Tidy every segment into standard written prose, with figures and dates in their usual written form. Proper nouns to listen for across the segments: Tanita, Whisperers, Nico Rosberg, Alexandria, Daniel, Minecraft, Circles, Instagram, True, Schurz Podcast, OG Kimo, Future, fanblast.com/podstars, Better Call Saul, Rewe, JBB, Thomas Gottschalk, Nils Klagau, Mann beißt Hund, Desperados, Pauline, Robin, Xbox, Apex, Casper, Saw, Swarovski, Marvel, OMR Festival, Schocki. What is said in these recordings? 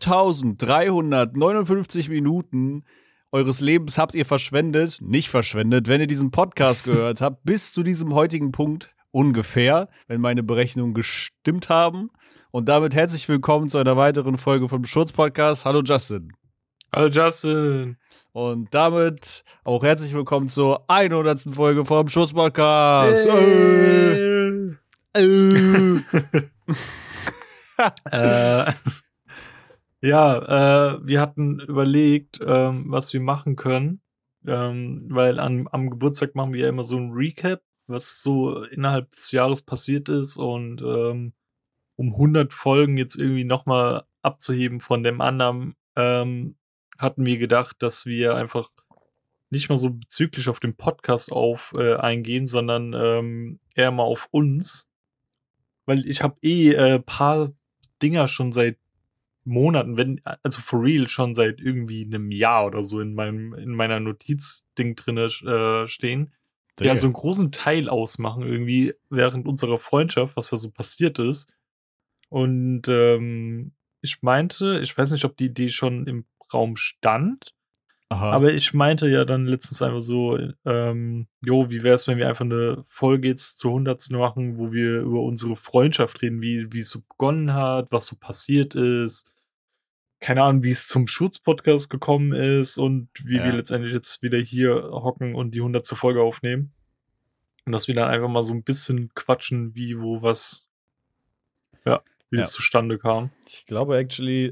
5.359 Minuten eures Lebens habt ihr verschwendet, nicht verschwendet, wenn ihr diesen Podcast gehört habt, bis zu diesem heutigen Punkt ungefähr, wenn meine Berechnungen gestimmt haben. Und damit herzlich willkommen zu einer weiteren Folge vom Schurz Podcast. Hallo Justin. Hallo Justin. Und damit auch herzlich willkommen zur 100. Folge vom Schurz Podcast. Hey. Ja, wir hatten überlegt, was wir machen können, weil am Geburtstag machen wir ja immer so ein Recap, was so innerhalb des Jahres passiert ist, und um 100 Folgen jetzt irgendwie nochmal abzuheben von dem anderen, hatten wir gedacht, dass wir einfach nicht mal so bezüglich auf den Podcast eingehen, sondern eher mal auf uns, weil ich habe paar Dinger schon seit Monaten, also for real schon seit irgendwie einem Jahr oder so in meiner Notizding drin stehen, die halt so einen großen Teil ausmachen irgendwie während unserer Freundschaft, was da so passiert ist. Und ich meinte, ich weiß nicht, ob die Idee schon im Raum stand, aber ich meinte ja dann letztens einfach so, wie wär's, wenn wir einfach eine Folge jetzt zur 100. machen, wo wir über unsere Freundschaft reden, wie es so begonnen hat, was so passiert ist, keine Ahnung, wie es zum Schurz-Podcast gekommen ist und wie wir letztendlich jetzt wieder hier hocken und die 100. Folge aufnehmen. Und dass wir dann einfach mal so ein bisschen quatschen, wie, wo, was, wie es zustande kam. Ich glaube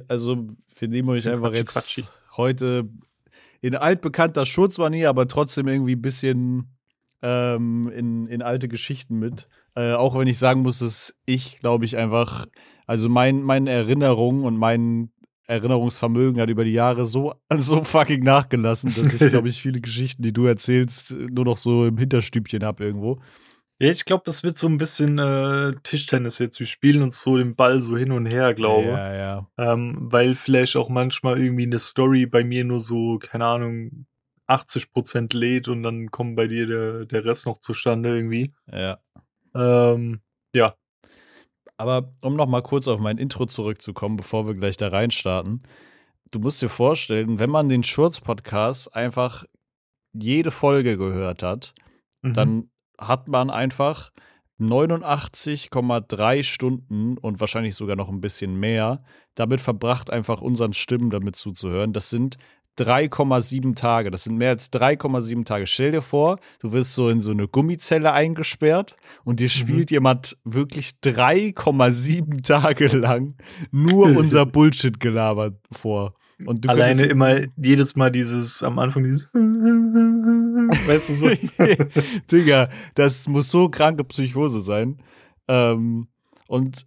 also wir nehmen euch einfach quatschig. Heute in altbekannter Schurzmanie, aber trotzdem irgendwie ein bisschen in alte Geschichten mit. Auch wenn ich sagen muss, dass ich, glaube ich, einfach, also meine Erinnerungen und mein Erinnerungsvermögen hat über die Jahre so fucking nachgelassen, dass ich, glaube ich, viele Geschichten, die du erzählst, nur noch so im Hinterstübchen habe irgendwo. Ja, ich glaube, das wird so ein bisschen Tischtennis jetzt. Wir spielen uns so den Ball so hin und her, glaube ich. Ja. Weil vielleicht auch manchmal irgendwie eine Story bei mir nur so, keine Ahnung, 80% lädt und dann kommt bei dir der Rest noch zustande irgendwie. Ja. Aber um noch mal kurz auf mein Intro zurückzukommen, bevor wir gleich da reinstarten. Du musst dir vorstellen, wenn man den Schurz-Podcast einfach jede Folge gehört hat, dann hat man einfach 89,3 Stunden und wahrscheinlich sogar noch ein bisschen mehr damit verbracht, einfach unseren Stimmen damit zuzuhören. Das sind 3,7 Tage. Das sind mehr als 3,7 Tage. Stell dir vor, du wirst so in so eine Gummizelle eingesperrt und dir spielt jemand wirklich 3,7 Tage lang nur unser Bullshit-Gelaber vor. Und du alleine immer jedes Mal am Anfang dieses weißt du so? Digga, das muss so kranke Psychose sein. Und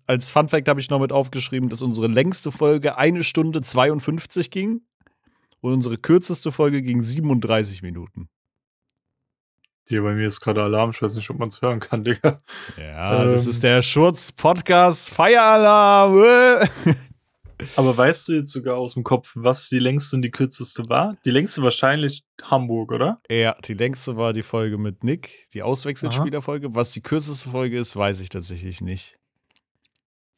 als Funfact habe ich noch mit aufgeschrieben, dass unsere längste Folge 1 Stunde 52 ging und unsere kürzeste Folge ging 37 Minuten. Hier bei mir ist gerade Alarm, ich weiß nicht, ob man es hören kann, Digga. Ja, das ist der Schurz-Podcast-Feieralarm. Aber weißt du jetzt sogar aus dem Kopf, was die längste und die kürzeste war? Die längste wahrscheinlich Hamburg, oder? Ja, die längste war die Folge mit Nick, die Auswechselspielerfolge. Was die kürzeste Folge ist, weiß ich tatsächlich nicht.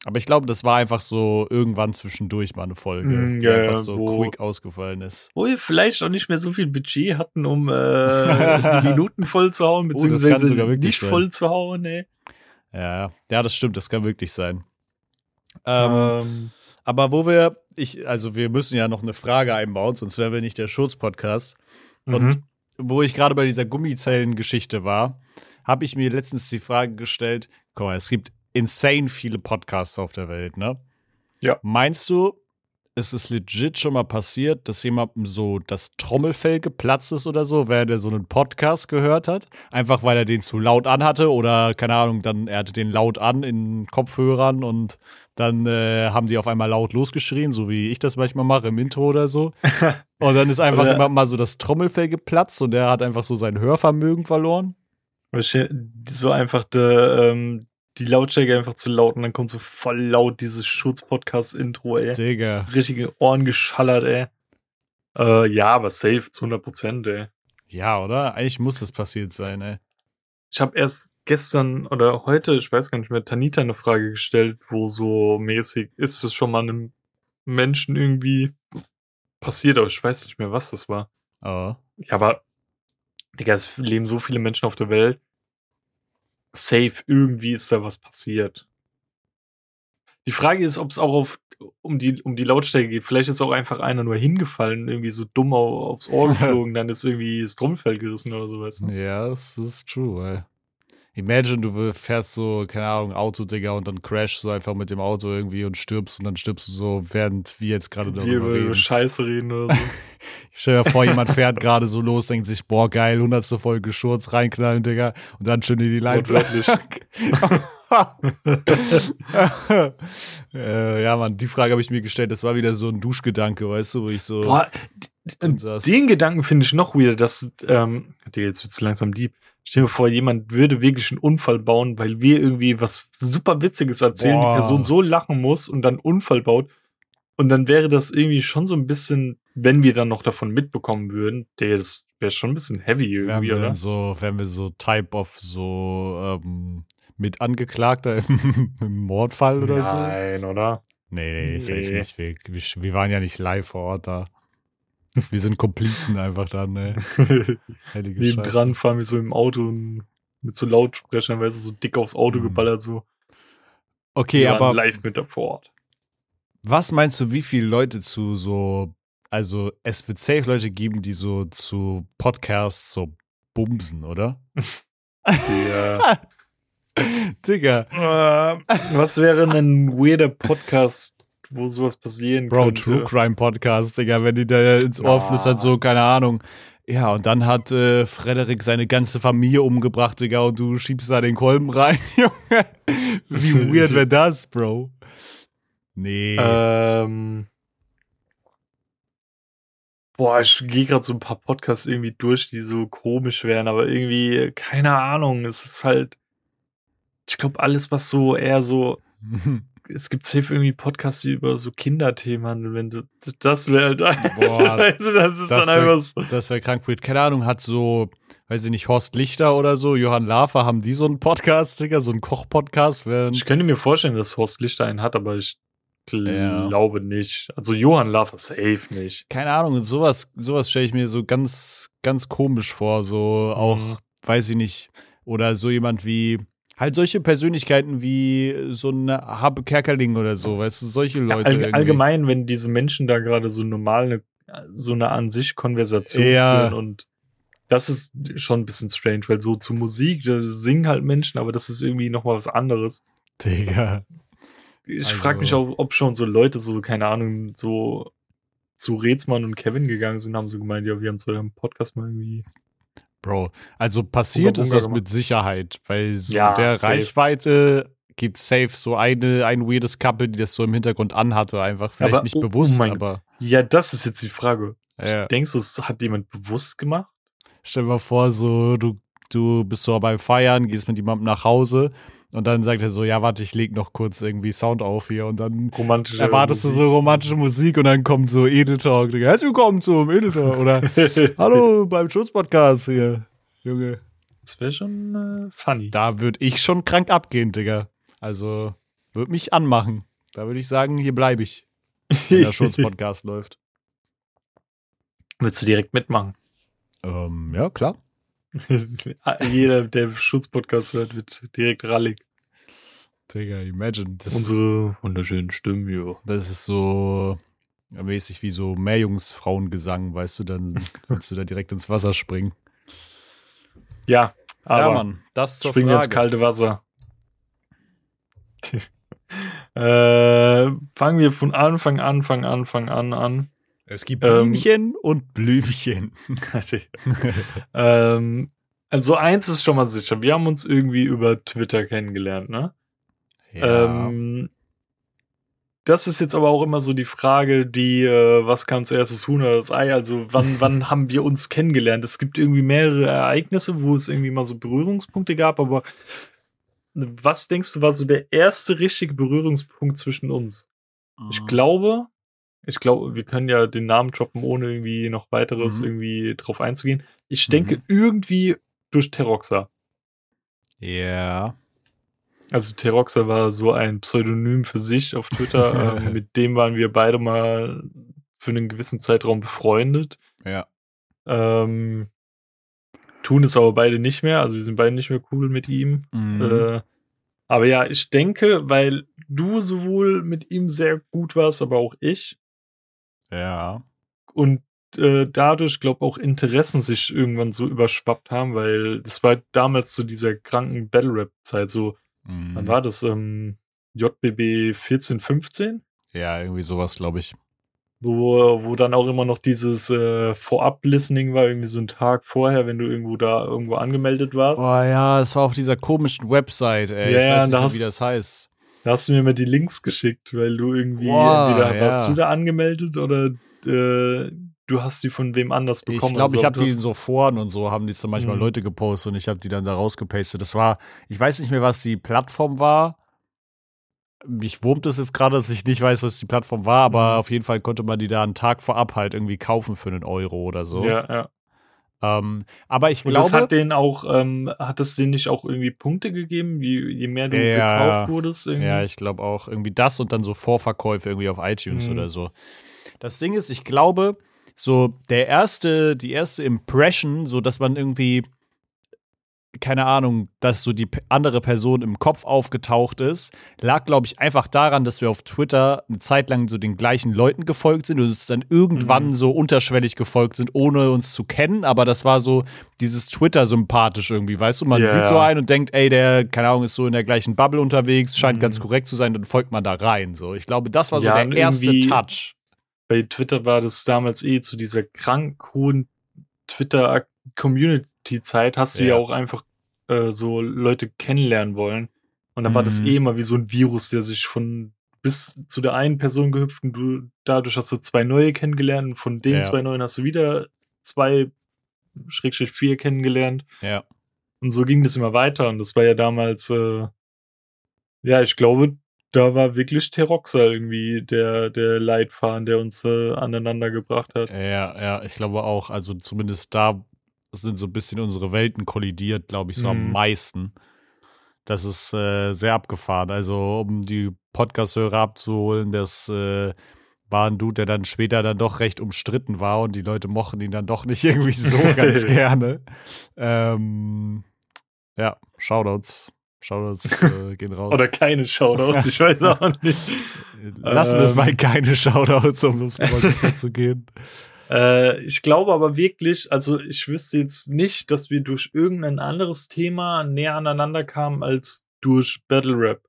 Aber ich glaube, das war einfach so irgendwann zwischendurch mal eine Folge, die einfach so quick ausgefallen ist. Wo wir vielleicht auch nicht mehr so viel Budget hatten, um die Minuten voll zu hauen, beziehungsweise nicht voll zu hauen. Ey. Ja, das stimmt, das kann wirklich sein. Aber wir müssen ja noch eine Frage einbauen, sonst wären wir nicht der Schurz-Podcast. Und wo ich gerade bei dieser Gummizellen-Geschichte war, habe ich mir letztens die Frage gestellt, guck mal, es gibt insane viele Podcasts auf der Welt, ne? Ja. Meinst du, es ist legit schon mal passiert, dass jemandem so das Trommelfell geplatzt ist oder so, während er so einen Podcast gehört hat? Einfach, weil er den zu laut anhatte oder, keine Ahnung, er hatte den laut an in Kopfhörern und dann haben die auf einmal laut losgeschrien, so wie ich das manchmal mache im Intro oder so. Und dann ist einfach immer mal so das Trommelfell geplatzt und er hat einfach so sein Hörvermögen verloren. So einfach die Lautstärke einfach zu laut und dann kommt so voll laut dieses Schurz-Podcast-Intro, ey. Digga. Richtige Ohren geschallert, ey. Aber safe zu 100%, ey. Ja, oder? Eigentlich muss das passiert sein, ey. Ich habe erst gestern oder heute, ich weiß gar nicht mehr, Tanita eine Frage gestellt, wo so mäßig, ist es schon mal einem Menschen irgendwie passiert, aber ich weiß nicht mehr, was das war. Oh. Ja, aber, Digga, es leben so viele Menschen auf der Welt. Safe, irgendwie ist da was passiert. Die Frage ist, ob es auch um die Lautstärke geht. Vielleicht ist auch einfach einer nur hingefallen, irgendwie so dumm aufs Ohr geflogen, dann ist irgendwie das Trommelfell gerissen oder so, weißt du? Ja, das ist true, ey. Imagine, du fährst so, keine Ahnung, Auto, Digga, und dann crashst du einfach mit dem Auto irgendwie und dann stirbst du so, während wir jetzt gerade darüber reden. Wir über Scheiße reden oder so. Ich stell mir vor, jemand fährt gerade so los, denkt sich, boah, geil, 100. Folge Schurz, reinknallen, Digga, und dann schön in die Leinwand. Ja, Mann, die Frage habe ich mir gestellt, das war wieder so ein Duschgedanke, weißt du, wo ich so... Boah, den Gedanken finde ich noch wieder, dass, jetzt wird's langsam deep. Stell dir vor, jemand würde wirklich einen Unfall bauen, weil wir irgendwie was super Witziges erzählen, boah, die Person so lachen muss und dann einen Unfall baut. Und dann wäre das irgendwie schon so ein bisschen, wenn wir dann noch davon mitbekommen würden, das wäre schon ein bisschen heavy irgendwie, oder? So, wären wir so Type of so mit Angeklagter im Mordfall oder so? Nein, oder? Nee, safe nicht. Wir waren ja nicht live vor Ort da. Wir sind Komplizen einfach dann, ey. Heilige Scheiße. Nebendran fahren wir so im Auto und mit so Lautsprechern, weil so dick aufs Auto geballert, so. Okay, wir aber live mit vor Ort. Was meinst du, wie viele Leute zu so, also es wird safe Leute geben, die so zu Podcasts so bumsen, oder? Ja. Digga. Was wäre denn ein weirder Podcast, wo sowas passieren könnte. True Crime Podcast, Digga, wenn die da ins Ohr flüstert, so, keine Ahnung. Ja, und dann hat Frederik seine ganze Familie umgebracht, Digga, und du schiebst da den Kolben rein, Junge. Wie weird wäre das, Bro? Nee. Boah, ich gehe gerade so ein paar Podcasts irgendwie durch, die so komisch wären, aber irgendwie, keine Ahnung, es ist halt, ich glaube, alles, was so eher so es gibt safe irgendwie Podcasts, die über so Kinderthemen, wenn du, das wäre halt, boah, das ist das dann einfach so. Das wäre krank, weird. Keine Ahnung, hat so, weiß ich nicht, Horst Lichter oder so, Johann Lafer, haben die so einen Podcast, Digga, so einen Koch-Podcast? Ich könnte mir vorstellen, dass Horst Lichter einen hat, aber ich glaube nicht. Also Johann Lafer safe nicht. Keine Ahnung, und sowas stelle ich mir so ganz, ganz komisch vor, so auch, weiß ich nicht, oder so jemand wie, halt solche Persönlichkeiten wie so ein Habe Kerkerling oder so, weißt du, solche Leute. Ja, allgemein, wenn diese Menschen da gerade so normal so eine an sich Konversation führen, und das ist schon ein bisschen strange, weil so zu Musik, da singen halt Menschen, aber das ist irgendwie nochmal was anderes. Digga. Ich frage mich auch, ob schon so Leute, so, keine Ahnung, so zu Reetzmann und Kevin gegangen sind, haben so gemeint, ja, wir haben zu eurem Podcast mal irgendwie. Bro, also passiert ist das mit Sicherheit, weil so ja, der safe. Reichweite gibt safe so ein weirdes Couple, die das so im Hintergrund anhatte, einfach vielleicht aber, nicht bewusst, aber... Ja, das ist jetzt die Frage. Ja. Denkst du, es hat jemand bewusst gemacht? Stell dir mal vor, so du bist so beim Feiern, gehst mit jemandem nach Hause und dann sagt er so, ja, warte, ich leg noch kurz irgendwie Sound auf hier, und dann erwartest Musik. Du so romantische Musik, und dann kommt so Edel Talk, Digga, herzlich willkommen zum Edel Talk, oder hallo beim Schurz Podcast hier, Junge. Das wäre schon funny. Da würde ich schon krank abgehen, Digga. Also, würde mich anmachen. Da würde ich sagen, hier bleibe ich, wenn der Schurz Podcast läuft. Willst du direkt mitmachen? Ja, klar. Jeder, der Schutz-Podcast hört, wird direkt rallig. Digga, imagine. Unsere wunderschönen Stimmen, jo. Das ist so mäßig wie so Meerjungsfrauengesang, weißt du, dann kannst du da direkt ins Wasser springen. Ja, aber ja, Mann, das zur springen Frage. Ins kalte Wasser. Fangen wir von Anfang an. Es gibt Blümchen und Blümchen. Also eins ist schon mal sicher. Wir haben uns irgendwie über Twitter kennengelernt, ne? Ja. Das ist jetzt aber auch immer so die Frage, die, was kam zuerst, das Huhn oder das Ei? Also wann haben wir uns kennengelernt? Es gibt irgendwie mehrere Ereignisse, wo es irgendwie mal so Berührungspunkte gab, aber was denkst du, war so der erste richtige Berührungspunkt zwischen uns? Ich glaube, wir können ja den Namen droppen, ohne irgendwie noch weiteres irgendwie drauf einzugehen. Ich denke irgendwie durch Teroxa. Ja. Yeah. Also Teroxa war so ein Pseudonym für sich auf Twitter. Mit dem waren wir beide mal für einen gewissen Zeitraum befreundet. Ja. Tun es aber beide nicht mehr. Also wir sind beide nicht mehr cool mit ihm. Mhm. Aber ja, ich denke, weil du sowohl mit ihm sehr gut warst, aber auch ich. Ja. Und dadurch, glaube ich, auch Interessen sich irgendwann so überschwappt haben, weil das war damals zu dieser kranken Battle-Rap-Zeit so, wann war das? JBB 14, 15? Ja, irgendwie sowas, glaube ich. Wo dann auch immer noch dieses Vorab-Listening war, irgendwie so ein Tag vorher, wenn du irgendwo angemeldet warst. Oh ja, das war auf dieser komischen Website, ey. Ja, ich weiß nicht, wie das heißt. Da hast du mir mal die Links geschickt, weil du irgendwie warst du da angemeldet oder du hast die von wem anders bekommen. Ich glaube, ich habe die in so Foren und so, haben die zum Beispiel Leute gepostet und ich habe die dann da rausgepastet. Das war, ich weiß nicht mehr, was die Plattform war. Mich wurmt es jetzt gerade, dass ich nicht weiß, was die Plattform war, aber auf jeden Fall konnte man die da einen Tag vorab halt irgendwie kaufen für €1 oder so. Ja, ja. Aber ich glaube, das hat denen auch, hat es denen nicht auch irgendwie Punkte gegeben, je mehr du gekauft wurdest? Irgendwie? Ja, ich glaube auch irgendwie das und dann so Vorverkäufe irgendwie auf iTunes oder so. Das Ding ist, ich glaube, so die erste Impression, so dass man irgendwie, keine Ahnung, dass so die andere Person im Kopf aufgetaucht ist, lag, glaube ich, einfach daran, dass wir auf Twitter eine Zeit lang so den gleichen Leuten gefolgt sind und uns dann irgendwann so unterschwellig gefolgt sind, ohne uns zu kennen. Aber das war so dieses Twitter-sympathisch irgendwie, weißt du? Man sieht so einen und denkt, ey, der, keine Ahnung, ist so in der gleichen Bubble unterwegs, scheint ganz korrekt zu sein, dann folgt man da rein. So, ich glaube, das war so der erste Touch. Bei Twitter war das damals zu dieser krank hohen Twitter-Community-Zeit hast du ja auch einfach so Leute kennenlernen wollen. Und dann war das immer wie so ein Virus, der sich von bis zu der einen Person gehüpft und dadurch hast du 2 neue kennengelernt und von den 2 neuen hast du wieder 2/4 kennengelernt. Ja. Und so ging das immer weiter. Und das war ja damals, ich glaube, da war wirklich Teroxa irgendwie der Leitfaden, der uns aneinander gebracht hat. Ja, ich glaube auch. Also zumindest da sind so ein bisschen unsere Welten kollidiert, glaube ich, so am meisten. Das ist sehr abgefahren. Also um die Podcast-Hörer abzuholen, das war ein Dude, der dann später dann doch recht umstritten war und die Leute mochten ihn dann doch nicht irgendwie so ganz gerne. Ja, Shoutouts. Shoutouts gehen raus. Oder keine Shoutouts, ich weiß auch nicht. Lassen wir es mal keine Shoutouts, um Luft zu gehen. Ich glaube aber wirklich, also ich wüsste jetzt nicht, dass wir durch irgendein anderes Thema näher aneinander kamen als durch Battle Rap.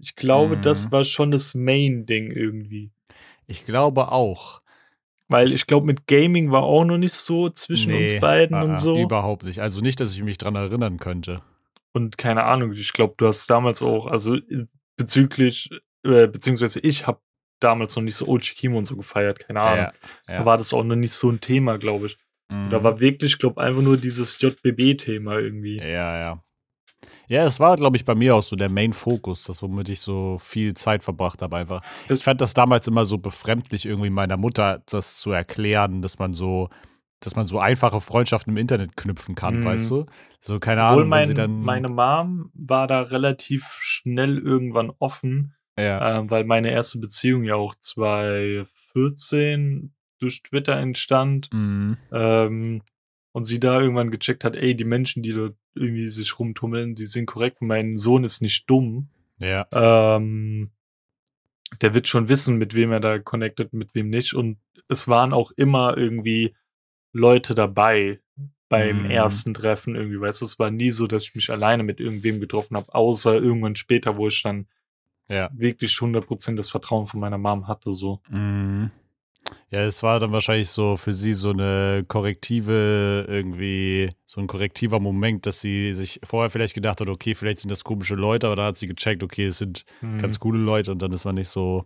Ich glaube, das war schon das Main-Ding irgendwie. Ich glaube auch. Weil ich glaube, mit Gaming war auch noch nicht so zwischen uns beiden und so. Überhaupt nicht. Also nicht, dass ich mich dran erinnern könnte. Und keine Ahnung, ich glaube, du hast damals auch, also beziehungsweise ich habe damals noch nicht so OG Kimo und so gefeiert, keine Ahnung. Ja. Da war das auch noch nicht so ein Thema, glaube ich. Da war wirklich, glaube ich, einfach nur dieses JBB-Thema irgendwie. Ja. Ja, es war, glaube ich, bei mir auch so der Main-Fokus, das, womit ich so viel Zeit verbracht habe einfach. Ich fand das damals immer so befremdlich, irgendwie meiner Mutter das zu erklären, dass man so einfache Freundschaften im Internet knüpfen kann, weißt du? So, keine Ahnung, wenn sie dann. Meine Mom war da relativ schnell irgendwann offen, weil meine erste Beziehung ja auch 2014 durch Twitter entstand und sie da irgendwann gecheckt hat, ey, die Menschen, die dort irgendwie sich rumtummeln, die sind korrekt, mein Sohn ist nicht dumm. Ja. Der wird schon wissen, mit wem er da connected, mit wem nicht. Und es waren auch immer irgendwie Leute dabei beim ersten Treffen irgendwie, weißt du, es war nie so, dass ich mich alleine mit irgendwem getroffen habe, außer irgendwann später, wo ich dann wirklich 100% das Vertrauen von meiner Mom hatte, so. Ja, es war dann wahrscheinlich so für sie so eine korrektive, irgendwie so ein korrektiver Moment, dass sie sich vorher vielleicht gedacht hat, okay, vielleicht sind das komische Leute, aber dann hat sie gecheckt, okay, es sind ganz coole Leute und dann ist man nicht so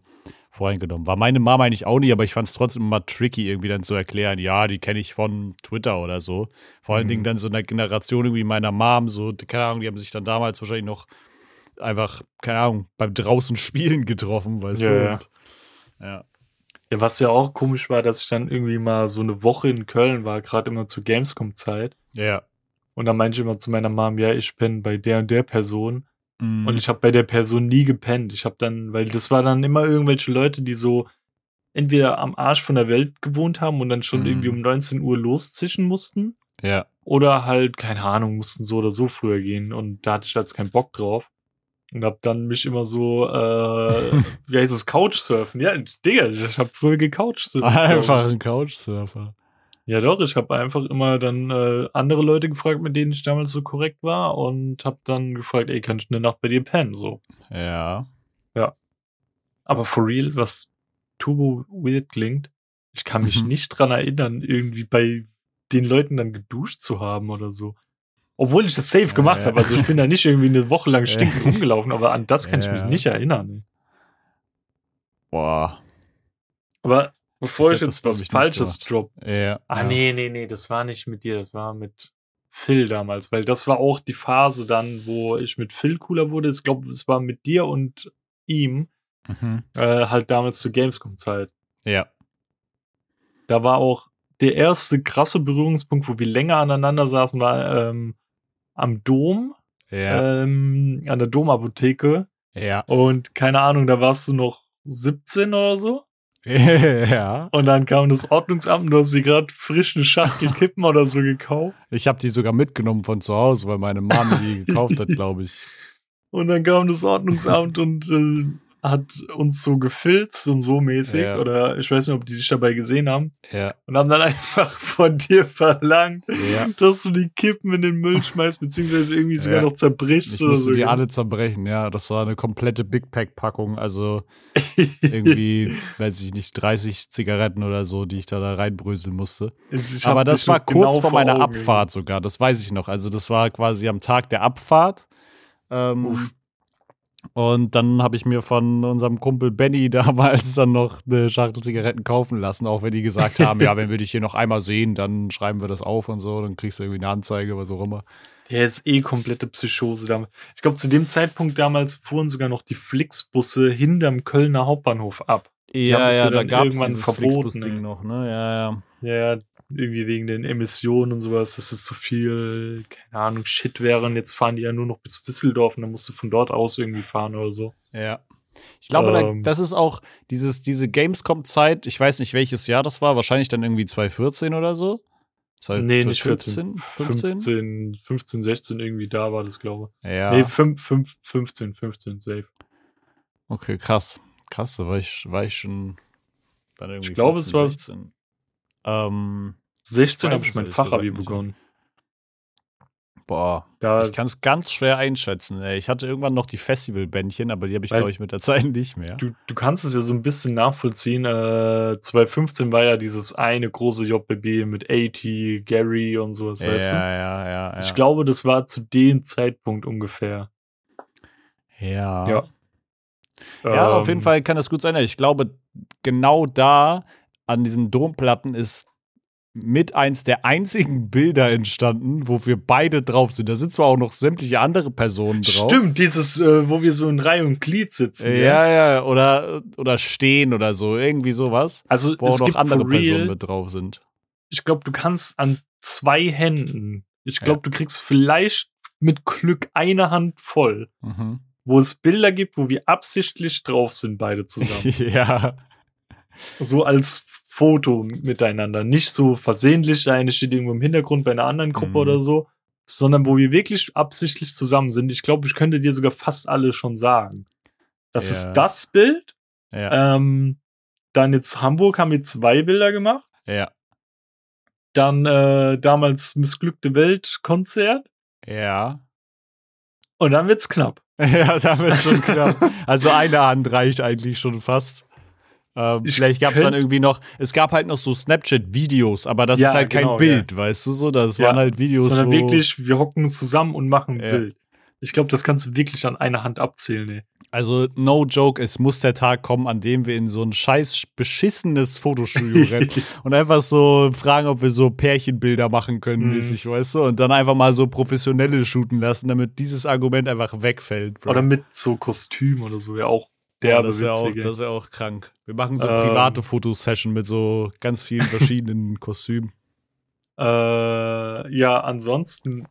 voreingenommen. War meine Mama eigentlich auch nie, aber ich fand es trotzdem immer tricky, irgendwie dann zu erklären, ja, die kenne ich von Twitter oder so. Vor allen Dingen dann so einer Generation irgendwie meiner Mom, so, keine Ahnung, die haben sich dann damals wahrscheinlich noch einfach, keine Ahnung, beim draußen Spielen getroffen, weißt du. Ja, was ja auch komisch war, dass ich dann irgendwie mal so eine Woche in Köln war, gerade immer zur Gamescom-Zeit. Ja. Und dann meinte ich immer zu meiner Mom, ja, ich bin bei der und der Person. Mhm. Und ich habe bei der Person nie gepennt. Ich habe dann, weil das war dann immer irgendwelche Leute, die so entweder am Arsch von der Welt gewohnt haben und dann schon irgendwie um 19 Uhr loszischen mussten. Ja. Oder halt, keine Ahnung, mussten so oder so früher gehen. Und da hatte ich jetzt keinen Bock drauf. Und hab dann mich immer so, wie heißt das, Couchsurfen? Ja, Digga, ich hab früher gecouchsurfen. Einfach ein Couchsurfer. Ja doch, ich hab einfach immer dann andere Leute gefragt, mit denen ich damals so korrekt war und hab dann gefragt, ey, kann ich eine Nacht bei dir pennen? So. Ja. Ja. Aber for real, was turbo weird klingt, ich kann mich nicht dran erinnern, irgendwie bei den Leuten dann geduscht zu haben oder so. Obwohl ich das safe gemacht habe. Also ich bin da nicht irgendwie eine Woche lang stinkend rumgelaufen, aber an das kann ich mich nicht erinnern. Boah. Aber bevor ich jetzt was Falsches droppe. Ja. Ah, nee, das war nicht mit dir, das war mit Phil damals, weil das war auch die Phase dann, wo ich mit Phil cooler wurde. Ich glaube, es war mit dir und ihm halt damals zur Gamescom-Zeit. Ja. Da war auch der erste krasse Berührungspunkt, wo wir länger aneinander saßen, war am Dom, an der Domapotheke. Ja. Und keine Ahnung, da warst du noch 17 oder so. Ja. Und dann kam das Ordnungsamt und du hast dir gerade frisch eine Schachtel Kippen oder so gekauft. Ich habe die sogar mitgenommen von zu Hause, weil meine Mama die gekauft hat, glaube ich. Und dann kam das Ordnungsamt und hat uns so gefilzt und so mäßig. Ja. Oder ich weiß nicht, ob die dich dabei gesehen haben. Ja. Und haben dann einfach von dir verlangt, dass du die Kippen in den Müll schmeißt, beziehungsweise irgendwie sogar noch zerbrichst. Ich musste die alle zerbrechen, ja. Das war eine komplette Big Pack-Packung. Also irgendwie, weiß ich nicht, 30 Zigaretten oder so, die ich da reinbröseln musste. Aber das war kurz vor meiner Abfahrt sogar. Das weiß ich noch. Also das war quasi am Tag der Abfahrt. Und dann habe ich mir von unserem Kumpel Benny damals dann noch eine Schachtel Zigaretten kaufen lassen, auch wenn die gesagt haben, ja, wenn wir dich hier noch einmal sehen, dann schreiben wir das auf und so, dann kriegst du irgendwie eine Anzeige, was auch immer. Der ist komplette Psychose damals. Ich glaube, zu dem Zeitpunkt damals fuhren sogar noch die Flixbusse hinterm Kölner Hauptbahnhof ab. Ja, da gab es dieses Flixbus-Ding noch, ne? Ja, irgendwie wegen den Emissionen und sowas, das ist zu viel, keine Ahnung, Shit wäre. Und jetzt fahren die ja nur noch bis Düsseldorf und dann musst du von dort aus irgendwie fahren oder so. Ja. Ich glaube, das ist auch diese Gamescom-Zeit, ich weiß nicht, welches Jahr das war, wahrscheinlich dann irgendwie 2014 oder so. Nee, nicht 14. 15, 16 irgendwie da war das, glaube ich. Ja. Nee, 15, safe. Okay, krass, da war ich schon dann irgendwie 16. 16 habe ich mein Fachabi begonnen. Boah, ich kann es ganz schwer einschätzen. Ey. Ich hatte irgendwann noch die Festivalbändchen, aber die habe ich, glaube ich, mit der Zeit nicht mehr. Du kannst es ja so ein bisschen nachvollziehen. 2015 war ja dieses eine große JBB mit A.T., Gary und sowas, weißt du? Ja. Ich glaube, das war zu dem Zeitpunkt ungefähr. Ja. Ja, auf jeden Fall kann das gut sein. Ich glaube, genau da an diesen Domplatten ist mit eins der einzigen Bilder entstanden, wo wir beide drauf sind. Da sind zwar auch noch sämtliche andere Personen drauf. Stimmt, dieses, wo wir so in Reihe und Glied sitzen. Ja. Oder stehen oder so, irgendwie sowas. Also, wo auch noch andere Personen mit drauf sind. Ich glaube, du kannst an 2 Händen, ich glaube, du kriegst vielleicht mit Glück eine Hand voll, wo es Bilder gibt, wo wir absichtlich drauf sind, beide zusammen. Ja. So als Foto miteinander. Nicht so versehentlich, der eine steht irgendwo im Hintergrund bei einer anderen Gruppe oder so, sondern wo wir wirklich absichtlich zusammen sind. Ich glaube, ich könnte dir sogar fast alle schon sagen. Das ist das Bild. Ja. Dann jetzt Hamburg haben wir 2 Bilder gemacht. Ja. Dann damals Missglückte Welt-Konzert. Ja. Und dann wird's knapp. Ja, dann wird's schon knapp. Also eine Hand reicht eigentlich schon fast. Vielleicht gab es dann irgendwie noch, es gab halt noch so Snapchat-Videos, aber das ist halt kein Bild, weißt du so? Das waren halt Videos, sondern wirklich, wir hocken uns zusammen und machen ein Bild. Ich glaube, das kannst du wirklich an einer Hand abzählen, ey. Also, no joke, es muss der Tag kommen, an dem wir in so ein scheiß beschissenes Fotostudio rennen und einfach so fragen, ob wir so Pärchenbilder machen können, mäßig, weißt du? Und dann einfach mal so professionelle shooten lassen, damit dieses Argument einfach wegfällt. Bro. Oder mit so Kostüm oder so, auch. Das wäre auch krank. Wir machen so private Fotosession mit so ganz vielen verschiedenen Kostümen. Ansonsten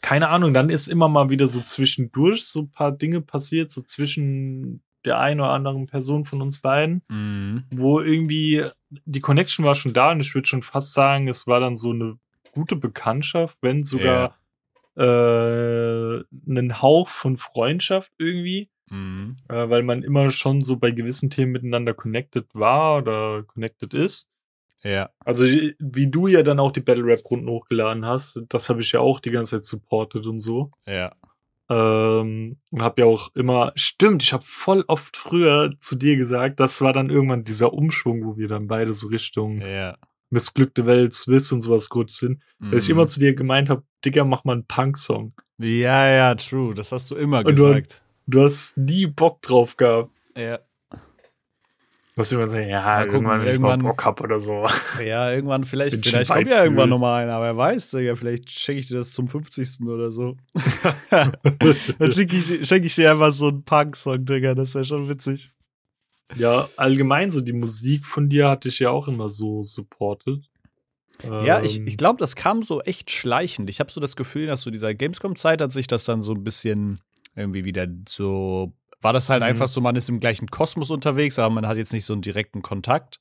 keine Ahnung, dann ist immer mal wieder so zwischendurch so ein paar Dinge passiert, so zwischen der einen oder anderen Person von uns beiden, wo irgendwie die Connection war schon da und ich würde schon fast sagen, es war dann so eine gute Bekanntschaft, wenn sogar einen Hauch von Freundschaft irgendwie, weil man immer schon so bei gewissen Themen miteinander connected war oder connected ist. Ja. Also wie du ja dann auch die Battle-Rap-Runden hochgeladen hast, das habe ich ja auch die ganze Zeit supportet und so. Ja. Und habe ja auch immer, stimmt, ich habe voll oft früher zu dir gesagt, das war dann irgendwann dieser Umschwung, wo wir dann beide so Richtung missglückte Welt, Swiss und sowas gut sind, dass ich immer zu dir gemeint habe, Digga, mach mal einen Punk-Song. Ja, ja, true, das hast du immer und gesagt. Du hast nie Bock drauf gehabt. Ja. Was will man sagen? Ja, irgendwann, wenn ich mal Bock hab oder so. Ja, irgendwann, vielleicht kommt ja irgendwann nochmal einer, aber wer weiß, Digga, vielleicht schenke ich dir das zum 50. oder so. Dann schenke ich dir einfach so einen Punk-Song, Digga, das wäre schon witzig. Ja, allgemein so die Musik von dir hatte ich ja auch immer so supported. Ja, ich glaube, das kam so echt schleichend. Ich habe so das Gefühl, dass so dieser Gamescom-Zeit hat sich das dann so ein bisschen irgendwie wieder so war das halt einfach so, man ist im gleichen Kosmos unterwegs, aber man hat jetzt nicht so einen direkten Kontakt.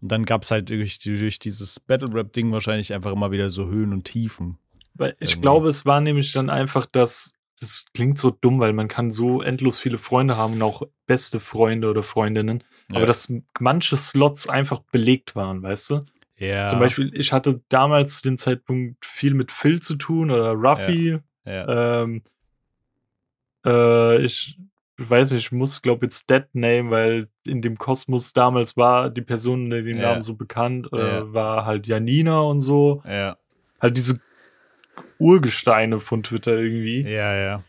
Und dann gab es halt durch dieses Battle-Rap-Ding wahrscheinlich einfach immer wieder so Höhen und Tiefen. Weil ich glaube, es war nämlich dann einfach, dass das klingt so dumm, weil man kann so endlos viele Freunde haben und auch beste Freunde oder Freundinnen, aber dass manche Slots einfach belegt waren, weißt du? Ja. Zum Beispiel, ich hatte damals zu dem Zeitpunkt viel mit Phil zu tun oder Ruffy. Ja. Ich weiß nicht, ich muss, glaube jetzt Dead Name, weil in dem Kosmos damals war die Person unter dem Namen so bekannt, war halt Janina und so. Ja. Halt diese Urgesteine von Twitter irgendwie. Ja, ja.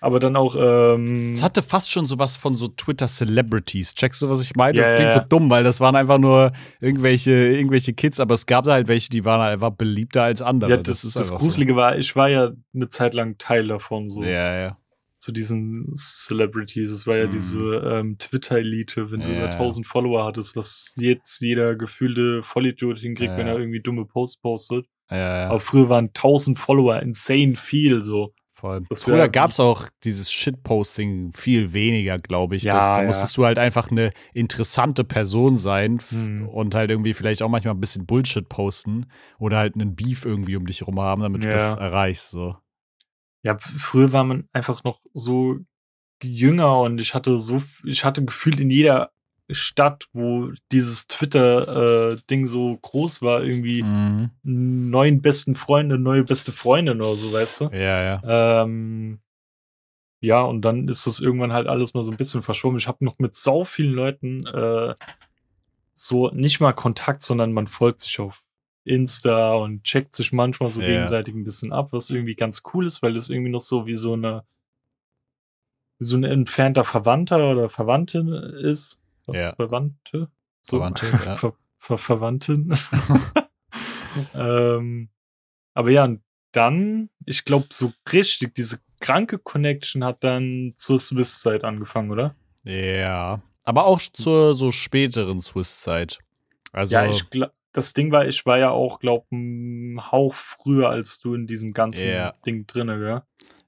Aber dann auch, es hatte fast schon sowas von so Twitter-Celebrities. Checkst du, was ich meine? Ja, das klingt so dumm, weil das waren einfach nur irgendwelche Kids, aber es gab da halt welche, die waren halt einfach beliebter als andere. Ja, das Gruselige war, ich war ja eine Zeit lang Teil davon so. Ja, ja. Zu diesen Celebrities. Es war ja diese Twitter-Elite, wenn du über 1000 Follower hattest, was jetzt jeder gefühlte Vollidiot hinkriegt, wenn er irgendwie dumme Posts postet. Ja. Aber früher waren 1000 Follower insane viel so. Voll. Früher gab es auch dieses Shitposting viel weniger, glaube ich. Ja, da musstest du halt einfach eine interessante Person sein und halt irgendwie vielleicht auch manchmal ein bisschen Bullshit posten oder halt einen Beef irgendwie um dich herum haben, damit du das erreichst. So. Ja, früher war man einfach noch so jünger und ich hatte gefühlt in jeder Stadt, wo dieses Twitter-Ding so groß war, irgendwie neue beste Freundin oder so, weißt du? Ja, ja. Ja, und dann ist das irgendwann halt alles mal so ein bisschen verschwommen. Ich habe noch mit sau vielen Leuten so nicht mal Kontakt, sondern man folgt sich auf Insta und checkt sich manchmal so gegenseitig ein bisschen ab, was irgendwie ganz cool ist, weil es irgendwie noch so wie so ein entfernter Verwandter oder Verwandtin ist. Verwandte? So. Verwandte, ja. Verwandtin. Aber ja, und dann, ich glaube, so richtig, diese kranke Connection hat dann zur Swiss-Zeit angefangen, oder? Ja, aber auch zur so späteren Swiss-Zeit. Also, ja, ich glaube, das Ding war, ich war ja auch, glaube ich, einen Hauch früher als du in diesem ganzen Ding drin, gell?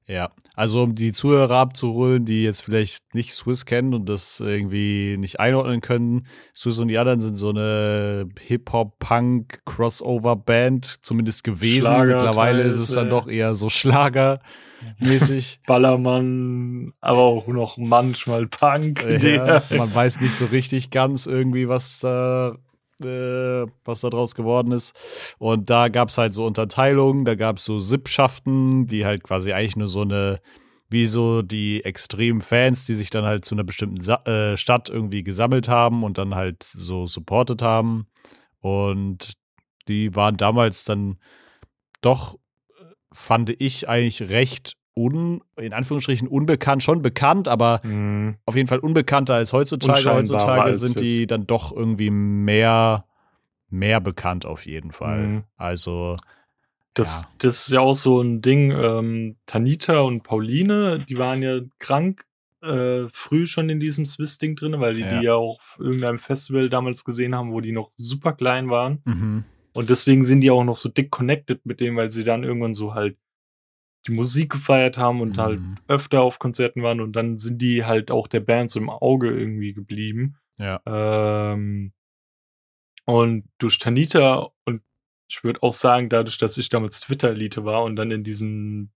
Ja, also um die Zuhörer abzuholen, die jetzt vielleicht nicht Swiss kennen und das irgendwie nicht einordnen können, Swiss und die anderen sind so eine Hip-Hop-Punk-Crossover-Band, zumindest gewesen. Schlager mittlerweile ist es dann doch eher so Schlager-mäßig. Ballermann, aber auch noch manchmal Punk. Ja, man weiß nicht so richtig ganz irgendwie, was da draus geworden ist. Und da gab es halt so Unterteilungen, da gab es so Sippschaften, die halt quasi eigentlich nur so eine, wie so die extremen Fans, die sich dann halt zu einer bestimmten Stadt irgendwie gesammelt haben und dann halt so supportet haben. Und die waren damals dann doch, fand ich eigentlich recht in Anführungsstrichen unbekannt, schon bekannt, aber auf jeden Fall unbekannter als heutzutage. Heutzutage sind die dann doch irgendwie mehr bekannt auf jeden Fall. Also das ist ja auch so ein Ding. Tanita und Pauline, die waren ja krank früh schon in diesem Swiss-Ding drin, weil die ja auch auf irgendeinem Festival damals gesehen haben, wo die noch super klein waren. Und deswegen sind die auch noch so dick connected mit dem, weil sie dann irgendwann so halt die Musik gefeiert haben und halt öfter auf Konzerten waren und dann sind die halt auch der Band so im Auge irgendwie geblieben. Ja. Und durch Tanita und ich würde auch sagen, dadurch, dass ich damals Twitter-Elite war und dann in diesen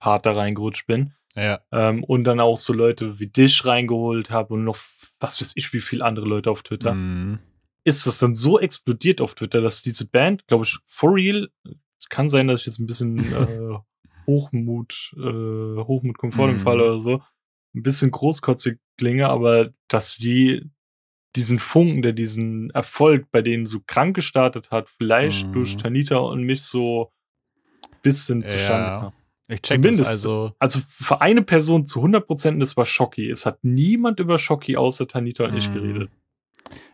Part da reingerutscht bin. Ja. Und dann auch so Leute wie dich reingeholt habe und noch, was weiß ich, wie viele andere Leute auf Twitter. Mhm. Ist das dann so explodiert auf Twitter, dass diese Band, glaube ich, for real, es kann sein, dass ich jetzt ein bisschen Hochmut kommt vor dem Fall oder so, ein bisschen großkotzig klinge, aber dass die diesen Funken, der diesen Erfolg bei denen so krank gestartet hat, vielleicht durch Tanita und mich so ein bisschen zustande kam. Ich check das also für eine Person zu 100%, das war Schocki. Es hat niemand über Schocki außer Tanita und ich geredet.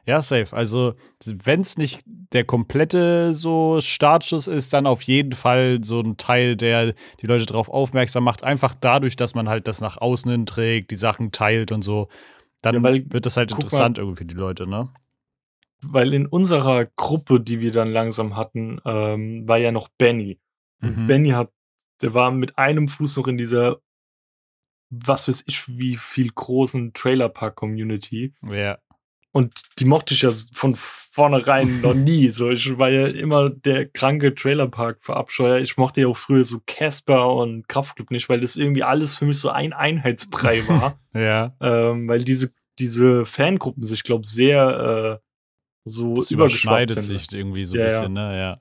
Ja, safe. Also, wenn es nicht der komplette so Startschuss ist, dann auf jeden Fall so ein Teil, der die Leute drauf aufmerksam macht. Einfach dadurch, dass man halt das nach außen hin trägt, die Sachen teilt und so. Dann ja, wird das halt interessant irgendwie für die Leute, ne? Weil in unserer Gruppe, die wir dann langsam hatten, war ja noch Benny. Und Benny der war mit einem Fuß noch in dieser, was weiß ich, wie viel großen Trailerpark-Community. Ja. Und die mochte ich ja von vornherein noch nie. So, ich war ja immer der kranke Trailerpark-Verabscheuer. Ich mochte ja auch früher so Casper und Kraftclub nicht, weil das irgendwie alles für mich so ein Einheitsbrei war. Ja. Weil diese Fangruppen sich, glaube ich, sehr so das übergeschneidet sind. Sich irgendwie so ein bisschen, ne? Ja.